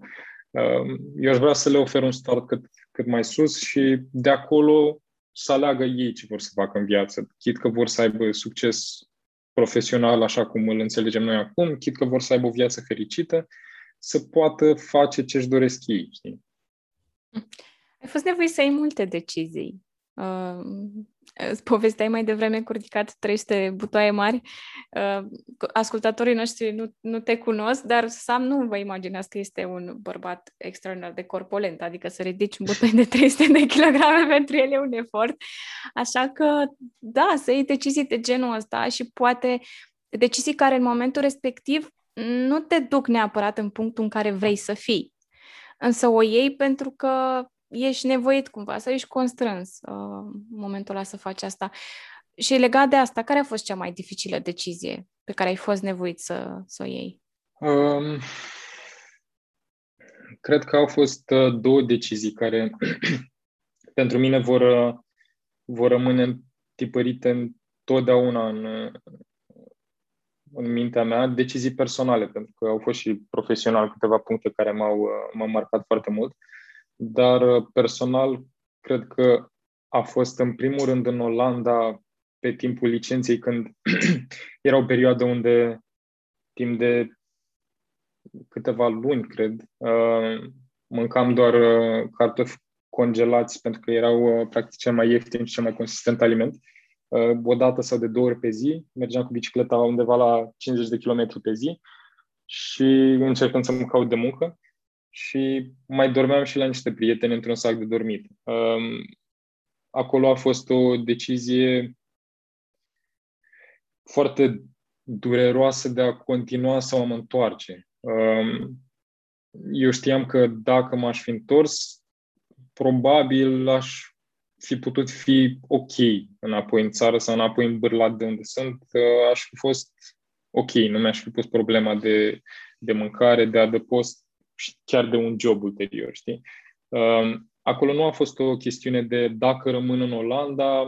Eu aș vrea să le ofer un start cât, cât mai sus și de acolo să aleagă ei ce vor să facă în viață. Chit că vor să aibă succes profesional așa cum îl înțelegem noi acum, chit că vor să aibă o viață fericită, să poată face ce își doresc ei. Știi? Ai fost nevoie să ai multe decizii. Uh, îți povesteai mai devreme cu ridicat trei sute butoaie mari. Uh, ascultatorii noștri nu, nu te cunosc, dar Sam nu vă imaginați că este un bărbat extraordinar de corpulent, adică să ridici un butoi de trei sute de kilograme pentru el e un efort. Așa că, da, să iei decizii de genul ăsta și poate decizii care în momentul respectiv nu te duc neapărat în punctul în care vrei să fii. Însă o iei pentru că ești nevoit cumva, să ești constrâns uh, în momentul ăla să faci asta. Și legat de asta, care a fost cea mai dificilă decizie pe care ai fost nevoit să, să o iei? Um, cred că au fost uh, două decizii care pentru mine vor, uh, vor rămâne tipărite întotdeauna în, în mintea mea, decizii personale, pentru că au fost și profesional câteva puncte care m-au, uh, m-au marcat foarte mult. Dar personal, cred că a fost în primul rând în Olanda pe timpul licenței, când era o perioadă unde timp de câteva luni, cred, mâncam doar cartofi congelați pentru că erau practic cel mai ieftin și cel mai consistent aliment. O dată sau de două ori pe zi, mergeam cu bicicleta undeva la cincizeci de kilometri pe zi și încercând să-mi caut de muncă. Și mai dormeam și la niște prieteni într-un sac de dormit. Acolo a fost o decizie foarte dureroasă de a continua sau mă întoarce. Eu știam că dacă m-aș fi întors, probabil aș fi putut fi ok înapoi în țară sau înapoi în Bârlad de unde sunt. Aș fi fost ok, nu mi-aș fi pus problema de, de mâncare, de adăpost, chiar de un job ulterior, știi? Acolo nu a fost o chestiune de dacă rămân în Olanda,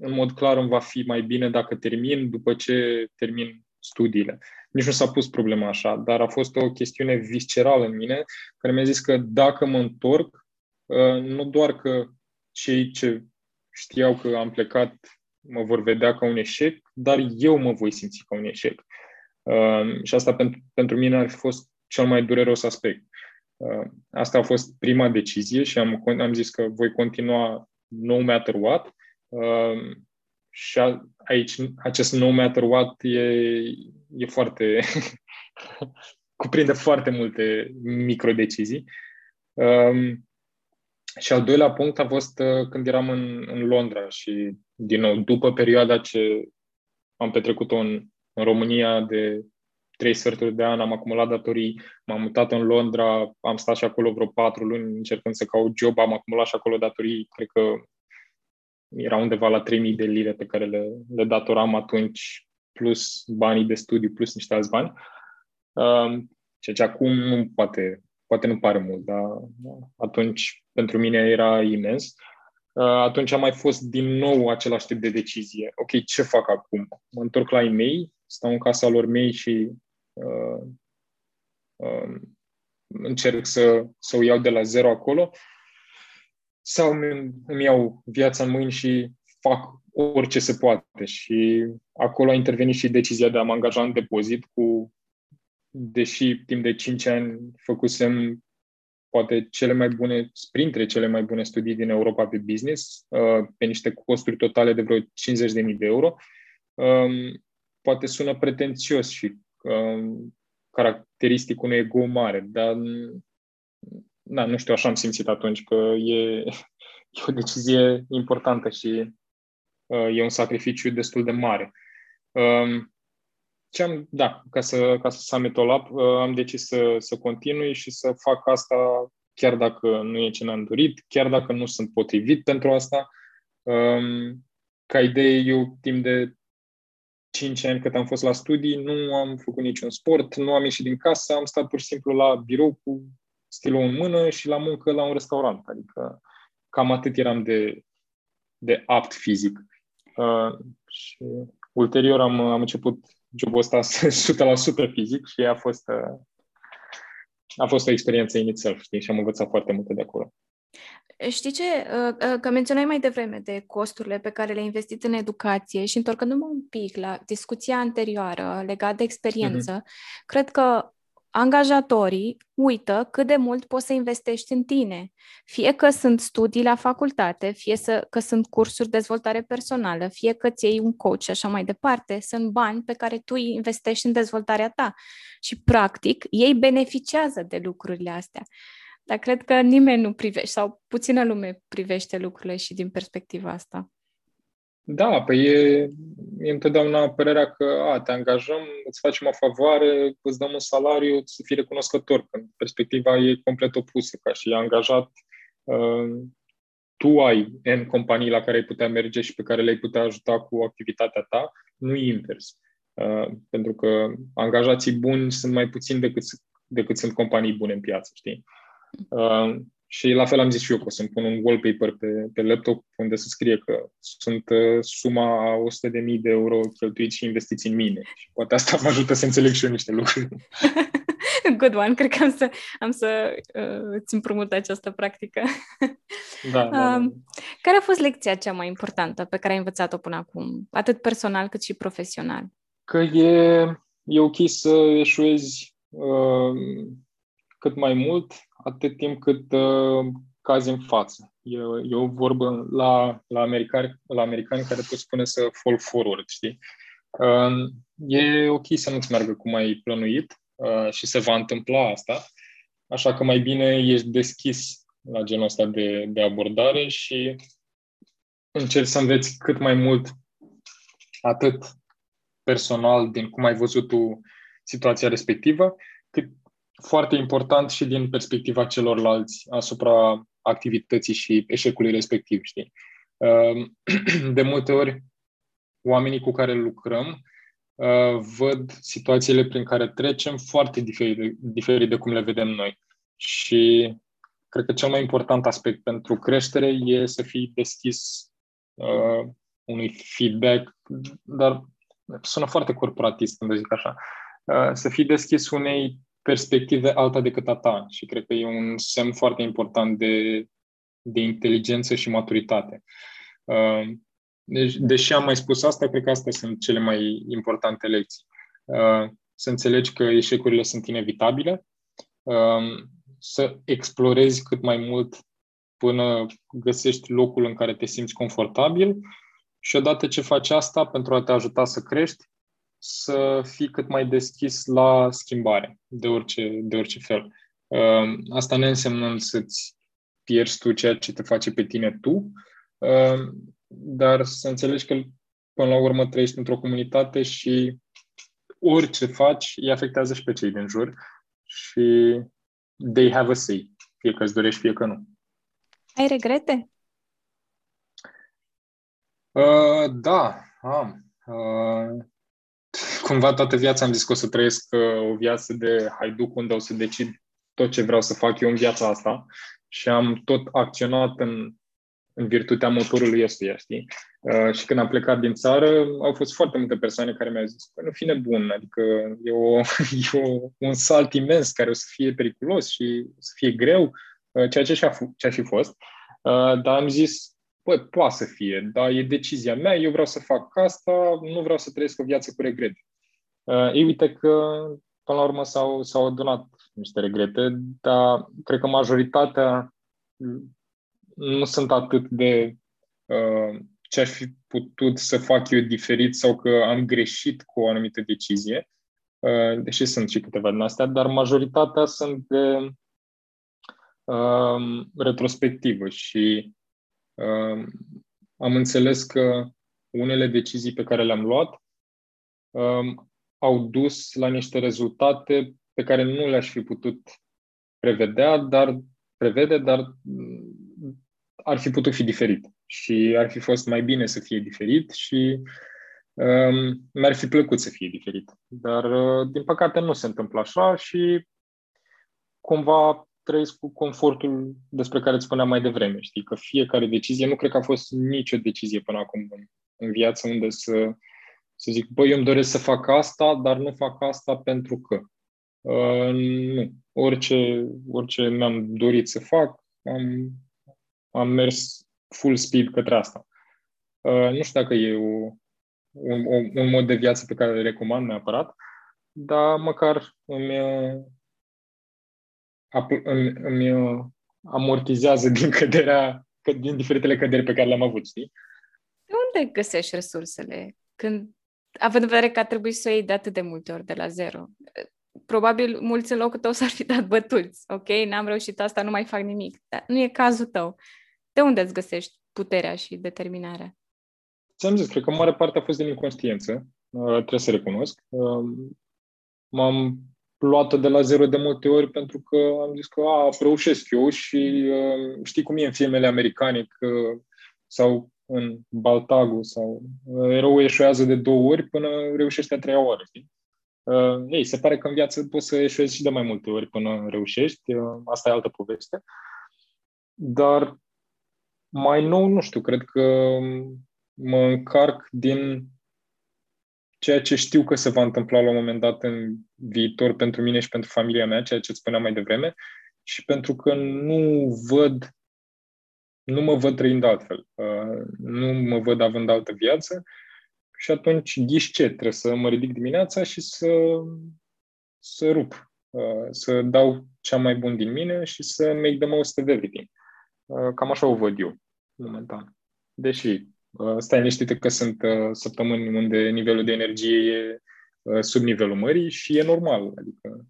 în mod clar îmi va fi mai bine dacă termin, după ce termin studiile. Nici nu s-a pus problema așa, dar a fost o chestiune viscerală în mine, care mi-a zis că dacă mă întorc, nu doar că cei ce știau că am plecat mă vor vedea ca un eșec, dar eu mă voi simți ca un eșec. Și asta pentru mine ar fi fost cel mai dureros aspect. Asta a fost prima decizie și am, am zis că voi continua no matter what. Uh, și a, aici acest no matter what e, e foarte cuprinde foarte multe microdecizii. Uh, și al doilea punct a fost uh, când eram în, în Londra și, din nou, după perioada ce am petrecut-o în, în România de trei sferturi de an, am acumulat datorii, m-am mutat în Londra, am stat și acolo vreo patru luni încercând să caut job, am acumulat și acolo datorii, cred că era undeva la trei mii de lire pe care le, le datoram atunci, plus banii de studiu, plus niște alți bani. Ceea ce acum nu poate, poate nu pare mult, dar atunci pentru mine era imens. Atunci a mai fost din nou același tip de decizie. Ok, ce fac acum? Mă întorc la ei mei, stau în casa lor mei și uh, uh, încerc să, să o iau de la zero acolo, sau îmi iau viața în mâini și fac orice se poate. Și acolo a intervenit și decizia de a mă angaja în depozit, cu, deși timp de cinci ani făcusem poate cele mai bune, printre cele mai bune studii din Europa pe business, pe niște costuri totale de vreo cincizeci de mii de euro, poate sună pretențios și caracteristic unui ego mare, dar na, nu știu, așa am simțit atunci că e, e o decizie importantă și e un sacrificiu destul de mare. Ce am, da, ca să, ca să summit all up, am decis să, să continui și să fac asta chiar dacă nu e ce mi-am dorit, chiar dacă nu sunt potrivit pentru asta. Ca idee, eu timp de cinci ani cât am fost la studii, nu am făcut niciun sport, nu am ieșit din casă, am stat pur și simplu la birou cu stilou în mână și la muncă la un restaurant. Adică cam atât eram de, de apt fizic. Și ulterior am, am început jobul ăsta o sută la sută fizic și a fost, a fost o experiență inițial, știi, și am învățat foarte multe de acolo. Știi ce? Că menționai mai devreme de costurile pe care le-ai investit în educație și întorcându-mă un pic la discuția anterioară legată de experiență, mm-hmm. cred că angajatorii uită cât de mult poți să investești în tine. Fie că sunt studii la facultate, fie să, că sunt cursuri de dezvoltare personală, fie că ți iei un coach și așa mai departe, sunt bani pe care tu îi investești în dezvoltarea ta. Și, practic, ei beneficiază de lucrurile astea. Dar cred că nimeni nu privește, sau puțină lume privește lucrurile și din perspectiva asta. Da, păi e, e întotdeauna părerea că a, te angajăm, îți facem o favoare, îți dăm un salariu, să fii recunoscător, când perspectiva e complet opusă, ca și angajat, tu ai N companii la care ai putea merge și pe care le-ai putea ajuta cu activitatea ta, nu invers. Pentru că angajații buni sunt mai puțini decât, decât sunt companii bune în piață, știi? Și la fel am zis și eu că o să-mi pun un wallpaper pe, pe laptop unde se scrie că sunt suma a o sută de mii de euro cheltuiți și investiți în mine. Și poate asta mă ajută să înțeleg și eu niște lucruri. Good one! Cred că am să, am să uh, îți împrumut această practică. Da, da, da. Uh, care a fost lecția cea mai importantă pe care ai învățat-o până acum, atât personal cât și profesional? Că e, e ok să eșuezi uh, cât mai mult, atât timp cât uh, cazi în față. E, e o vorbă la, la, americani, la americani care pot spune să fall forward, știi? Uh, e ok să nu-ți meargă cum ai plănuit uh, și se va întâmpla asta, așa că mai bine ești deschis la genul ăsta de, de abordare și încerci să înveți cât mai mult, atât personal, din cum ai văzut tu situația respectivă, cât foarte important și din perspectiva celorlalți asupra activității și eșecului respectiv, știi? De multe ori, oamenii cu care lucrăm văd situațiile prin care trecem foarte diferit, diferit de cum le vedem noi. Și cred că cel mai important aspect pentru creștere e să fii deschis unui feedback, dar sună foarte corporatist când zic așa, să fii deschis unei perspective alta decât a ta și cred că e un semn foarte important de, de inteligență și maturitate. Deci, deși am mai spus asta, cred că astea sunt cele mai importante lecții. Să înțelegi că eșecurile sunt inevitabile, să explorezi cât mai mult până găsești locul în care te simți confortabil și odată ce faci asta pentru a te ajuta să crești, să fii cât mai deschis la schimbare, de orice, de orice fel. Asta nu înseamnă să-ți pierzi tu ceea ce te face pe tine tu, dar să înțelegi că până la urmă trăiești într-o comunitate și orice faci, îi afectează și pe cei din jur și they have a say, fie că îți dorești, fie că nu. Ai regrete? Uh, da, am. Uh, cumva toată viața am zis că o să trăiesc uh, o viață de haiduc unde o să decid tot ce vreau să fac eu în viața asta și am tot acționat în, în virtutea motorului ăstuia, știi? Uh, și când am plecat din țară, au fost foarte multe persoane care mi-au zis că nu fi nebun, adică e, o, e o, un salt imens care o să fie periculos și o să fie greu, uh, ceea ce și-a, ce-a și fost. Uh, dar am zis, bă, poate să fie, dar e decizia mea, eu vreau să fac asta, nu vreau să trăiesc o viață cu regrete. Uh, ei, uite că, până la urmă, s-au, s-au adunat niște regrete, dar cred că majoritatea nu sunt atât de uh, ce aș fi putut să fac eu diferit sau că am greșit cu o anumită decizie, uh, deși sunt și câteva din astea, dar majoritatea sunt de uh, retrospectivă și Uh, am înțeles că unele decizii pe care le-am luat uh, au dus la niște rezultate pe care nu le-aș fi putut prevedea, dar prevede, dar ar fi putut fi diferit și ar fi fost mai bine să fie diferit și uh, mi-ar fi plăcut să fie diferit. Dar, uh, din păcate, nu se întâmplă așa și cumva trăiesc cu confortul despre care îți spuneam mai devreme, știi, că fiecare decizie, nu cred că a fost nicio decizie până acum în, în viață unde să, să zic, băi, eu îmi doresc să fac asta, dar nu fac asta pentru că. Uh, nu. Orice, orice mi-am dorit să fac, am, am mers full speed către asta. Uh, nu știu dacă e o, un, un mod de viață pe care îl recomand neapărat, dar măcar îmi... Îmi, îmi amortizează din căderea, din diferitele căderi pe care le-am avut, știi? De unde găsești resursele? Când, având în vedere că a trebuit să o iei de atât de multe ori de la zero. Probabil mulți în locul tău s-ar fi dat bătuți. Ok, n-am reușit asta, nu mai fac nimic. Dar nu e cazul tău. De unde îți găsești puterea și determinarea? Ți-am zis, cred că mare parte a fost din inconștiență. Uh, trebuie să recunosc. Uh, m-am luată de la zero de multe ori pentru că am zis că a, reușesc eu și uh, știi cum e în filmele americane că, sau în Baltagul sau uh, eroul eșuează de două ori până reușește a treia oară. Uh, ei, se pare că în viață poți să eșuezi și de mai multe ori până reușești, uh, asta e altă poveste. Dar mai nou, nu știu, cred că mă încarc din ceea ce știu că se va întâmpla la un moment dat în viitor pentru mine și pentru familia mea, ceea ce îți spuneam mai devreme, și pentru că nu văd, nu mă văd trăind altfel, nu mă văd având altă viață și atunci ghiși ce? Trebuie să mă ridic dimineața și să, să rup, să dau cea mai bun din mine și să make the most of everything. Cam așa o văd eu, momentan. Deși stai liniștită că sunt uh, săptămâni unde nivelul de energie e uh, sub nivelul mării și e normal. Adică...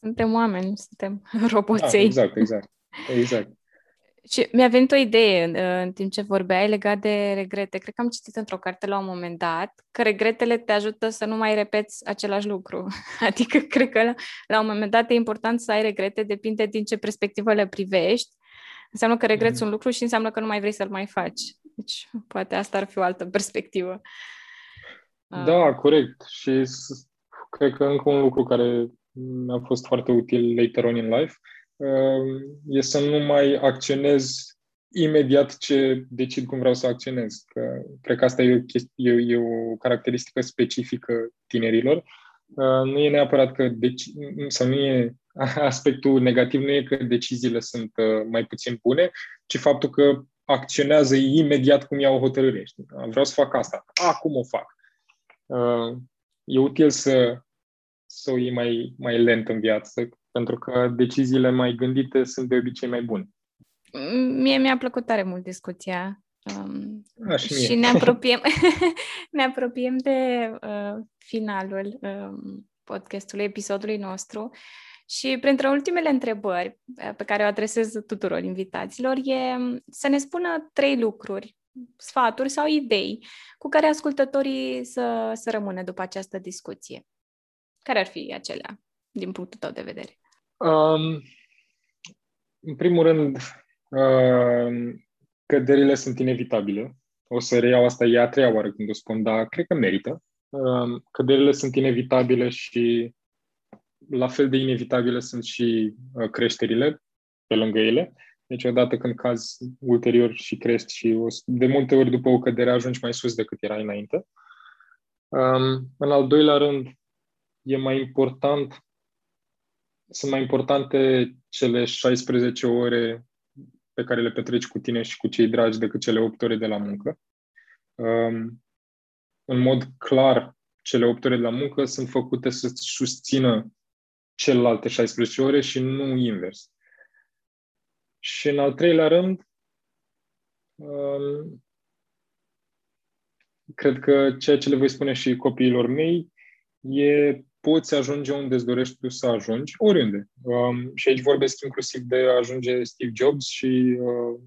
Suntem oameni, suntem roboței. Ah, exact, exact. exact. Și mi-a venit o idee în, în timp ce vorbeai legat de regrete. Cred că am citit într-o carte la un moment dat că regretele te ajută să nu mai repeți același lucru. Adică cred că la, la un moment dat e important să ai regrete, depinde din ce perspectivă le privești. Înseamnă că regreți mm-hmm. un lucru și înseamnă că nu mai vrei să-l mai faci. Deci, poate asta ar fi o altă perspectivă. Da, corect. Și cred că încă un lucru care mi-a fost foarte util later on in life e să nu mai acționez imediat ce decid cum vreau să acționez. Că cred că asta e o, chestie, e o caracteristică specifică tinerilor. Nu e neapărat că deci, sau nu e aspectul negativ, nu e că deciziile sunt mai puțin bune, ci faptul că acționează imediat cum iau o hotărâre. Știi? Vreau să fac asta. Acum o fac. E util să, să o iei mai, mai lent în viață, pentru că deciziile mai gândite sunt de obicei mai bune. Mie mi-a plăcut tare mult discuția. A, și și ne, apropiem, ne apropiem de uh, finalul uh, podcastului, episodului nostru. Și printre ultimele întrebări pe care o adresez tuturor invitaților e să ne spună trei lucruri sfaturi sau idei cu care ascultătorii să, să rămână după această discuție? Care ar fi acelea, din punctul tău de vedere? Um, în primul rând, uh, căderile sunt inevitabile. O să reiau asta, e a treia oară când o spun, dar cred că merită. Uh, căderile sunt inevitabile și la fel de inevitabile sunt și uh, creșterile pe lângă ele. Deci odată când cazi, ulterior și crești și o, de multe ori după o cădere ajungi mai sus decât erai înainte. Um, în al doilea rând, e mai important, sunt mai importante cele șaisprezece ore pe care le petreci cu tine și cu cei dragi decât cele opt ore de la muncă. Um, în mod clar, cele opt ore de la muncă sunt făcute să susțină celelalte șaisprezece ore și nu invers. Și în al treilea rând, um, cred că ceea ce le voi spune și copiilor mei e poți ajunge unde îți dorești tu să ajungi, oriunde. Um, și aici vorbesc inclusiv de a ajunge Steve Jobs și uh,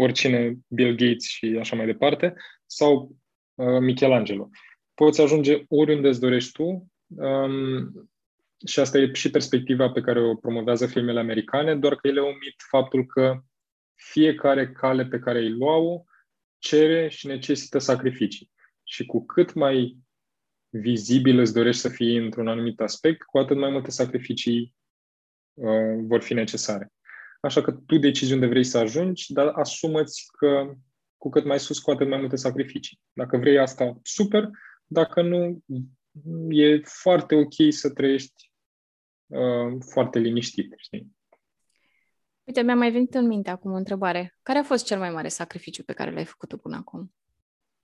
oricine, Bill Gates și așa mai departe, sau uh, Michelangelo. Poți ajunge oriunde îți dorești tu. Um, Și asta e și perspectiva pe care o promovează filmele americane, doar că ele omit faptul că fiecare cale pe care îi luau cere și necesită sacrificii. Și cu cât mai vizibil îți dorești să fii într-un anumit aspect, cu atât mai multe sacrificii uh, vor fi necesare. Așa că tu decizi unde vrei să ajungi, dar asumă-ți că cu cât mai sus, cu atât mai multe sacrificii. Dacă vrei asta, super, dacă nu, e foarte ok să trăiești uh, foarte liniștit, știi? Uite, mi-a mai venit în minte acum o întrebare. Care a fost cel mai mare sacrificiu pe care l-ai făcut tu până acum?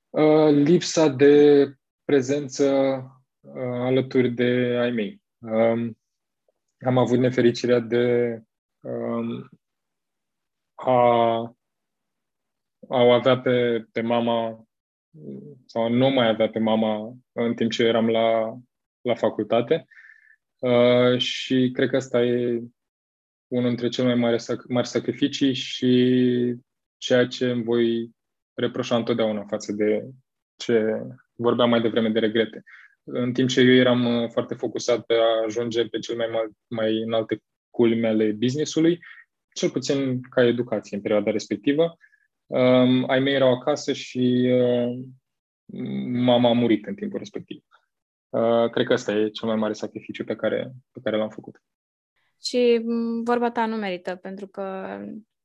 Uh, lipsa de prezență uh, alături de ai mei. Uh, am avut nefericirea de uh, a, a o avea pe, pe mama sau nu mai avea pe mama în timp ce eram la, la facultate uh, și cred că asta e unul dintre cele mai mari, sac- mari sacrificii și ceea ce îmi voi reproșa întotdeauna față de ce vorbeam mai devreme de regrete. În timp ce eu eram foarte focusat pe a ajunge pe cel mai, mal, mai înalte culme ale business-ului, cel puțin ca educație în perioada respectivă, Um, ai mei erau acasă și uh, mama a murit în timpul respectiv. Uh, cred că ăsta e cel mai mare sacrificiu pe care, pe care l-am făcut. Și vorba ta nu merită, pentru că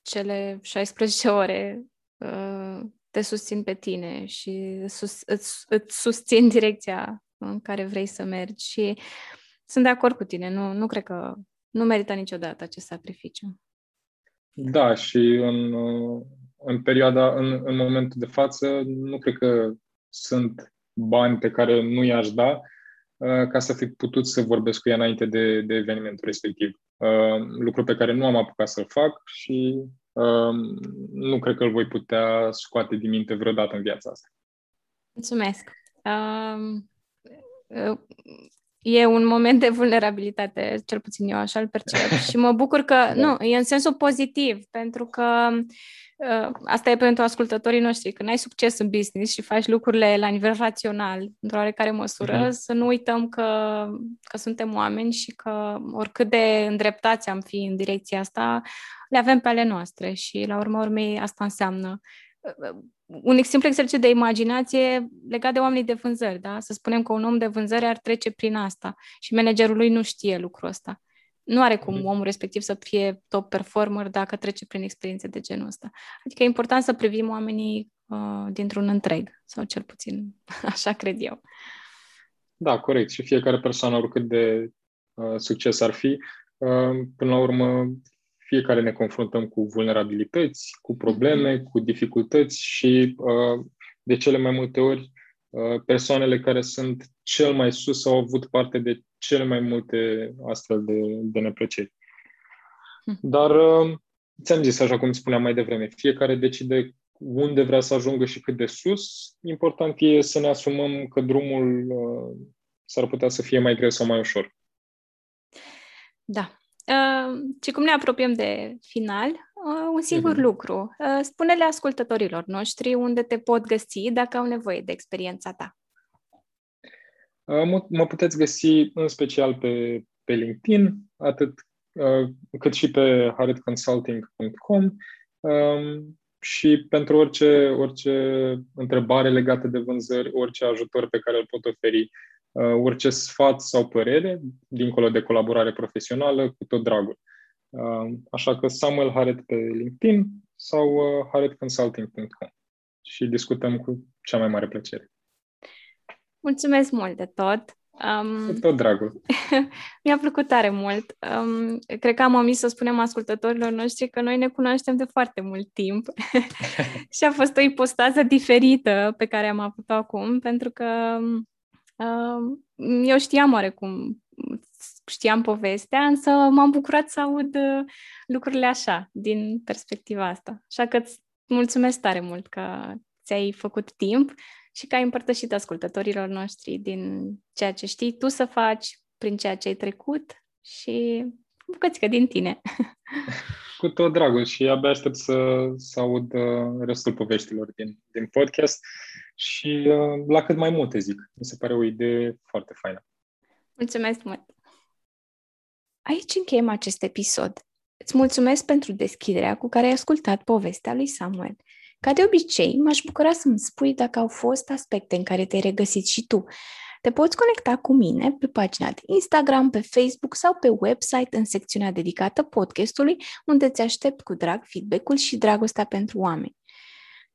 cele șaisprezece ore uh, te susțin pe tine și sus, îți, îți susțin direcția în care vrei să mergi și sunt de acord cu tine. Nu, nu cred că nu merită niciodată acest sacrificiu. Da, și în... Uh, În perioada, în, în momentul de față, nu cred că sunt bani pe care nu i-aș da uh, ca să fi putut să vorbesc cu ea înainte de, de evenimentul respectiv. Uh, lucru pe care nu am apucat să-l fac și uh, nu cred că îl voi putea scoate din minte vreodată în viața asta. Mulțumesc! Uh, uh, e un moment de vulnerabilitate, cel puțin eu așa îl percep și mă bucur că, da. Nu, e în sensul pozitiv, pentru că asta e pentru ascultătorii noștri. Când ai succes în business și faci lucrurile la nivel rațional, într-o oarecare măsură, da. Să nu uităm că, că suntem oameni și că oricât de îndreptați am fi în direcția asta, le avem pe ale noastre și la urma urmei asta înseamnă un simplu exercițiu de imaginație legat de oamenii de vânzări, da? Să spunem că un om de vânzări ar trece prin asta și managerul lui nu știe lucrul ăsta. Nu are cum omul respectiv să fie top performer dacă trece prin experiențe de genul ăsta. Adică e important să privim oamenii uh, dintr-un întreg, sau cel puțin așa cred eu. Da, corect. Și fiecare persoană, oricât de uh, succes ar fi, uh, până la urmă fiecare ne confruntăm cu vulnerabilități, cu probleme, cu dificultăți și uh, de cele mai multe ori uh, persoanele care sunt cel mai sus au avut parte de cele mai multe astfel de, de neplăceri. Dar uh, ți-am zis, așa cum spuneam mai devreme, fiecare decide unde vrea să ajungă și cât de sus. Important e să ne asumăm că drumul uh, s-ar putea să fie mai greu sau mai ușor. Da. Uh, și cum ne apropiem de final, un singur mm-hmm. lucru. Spune-le ascultătorilor noștri unde te pot găsi dacă au nevoie de experiența ta. Mă, mă puteți găsi în special pe, pe LinkedIn, atât cât și pe haret consulting punct com și pentru orice, orice întrebare legată de vânzări, orice ajutor pe care îl pot oferi, orice sfat sau părere, dincolo de colaborare profesională, cu tot dragul. Așa că Samuel Haret pe LinkedIn sau haret consulting punct com și discutăm cu cea mai mare plăcere. Mulțumesc mult de tot! Um, Cu tot dragul! Mi-a plăcut tare mult. Um, cred că am omis să spunem ascultătorilor noștri că noi ne cunoaștem de foarte mult timp și a fost o ipostază diferită pe care am avut-o acum, pentru că um, eu știam oarecum, știam povestea, însă m-am bucurat să aud lucrurile așa, din perspectiva asta. Așa că îți mulțumesc tare mult că ți-ai făcut timp și că ai împărtășit ascultătorilor noștri din ceea ce știi tu să faci, prin ceea ce ai trecut și bucățică din tine. Cu tot dragul și abia aștept să, să aud restul poveștilor din, din podcast și la cât mai multe, zic. Mi se pare o idee foarte faină. Mulțumesc mult! Aici încheiem acest episod. Îți mulțumesc pentru deschiderea cu care ai ascultat povestea lui Samuel. Ca de obicei, m-aș bucura să-mi spui dacă au fost aspecte în care te-ai regăsit și tu. Te poți conecta cu mine pe pagina de Instagram, pe Facebook sau pe website în secțiunea dedicată podcastului, unde îți aștept cu drag feedback-ul și dragostea pentru oameni.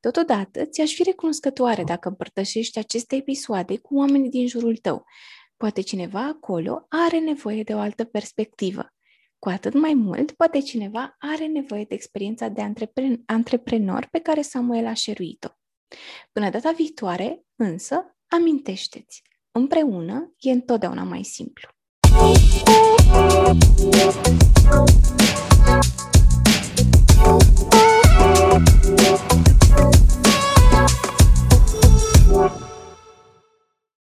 Totodată, ți-aș fi recunoscătoare dacă împărtășești aceste episoade cu oamenii din jurul tău. Poate cineva acolo are nevoie de o altă perspectivă. Cu atât mai mult, poate cineva are nevoie de experiența de antrepren- antreprenor pe care Samuel a șeruit-o. Până data viitoare, însă, amintește-ți, împreună e întotdeauna mai simplu.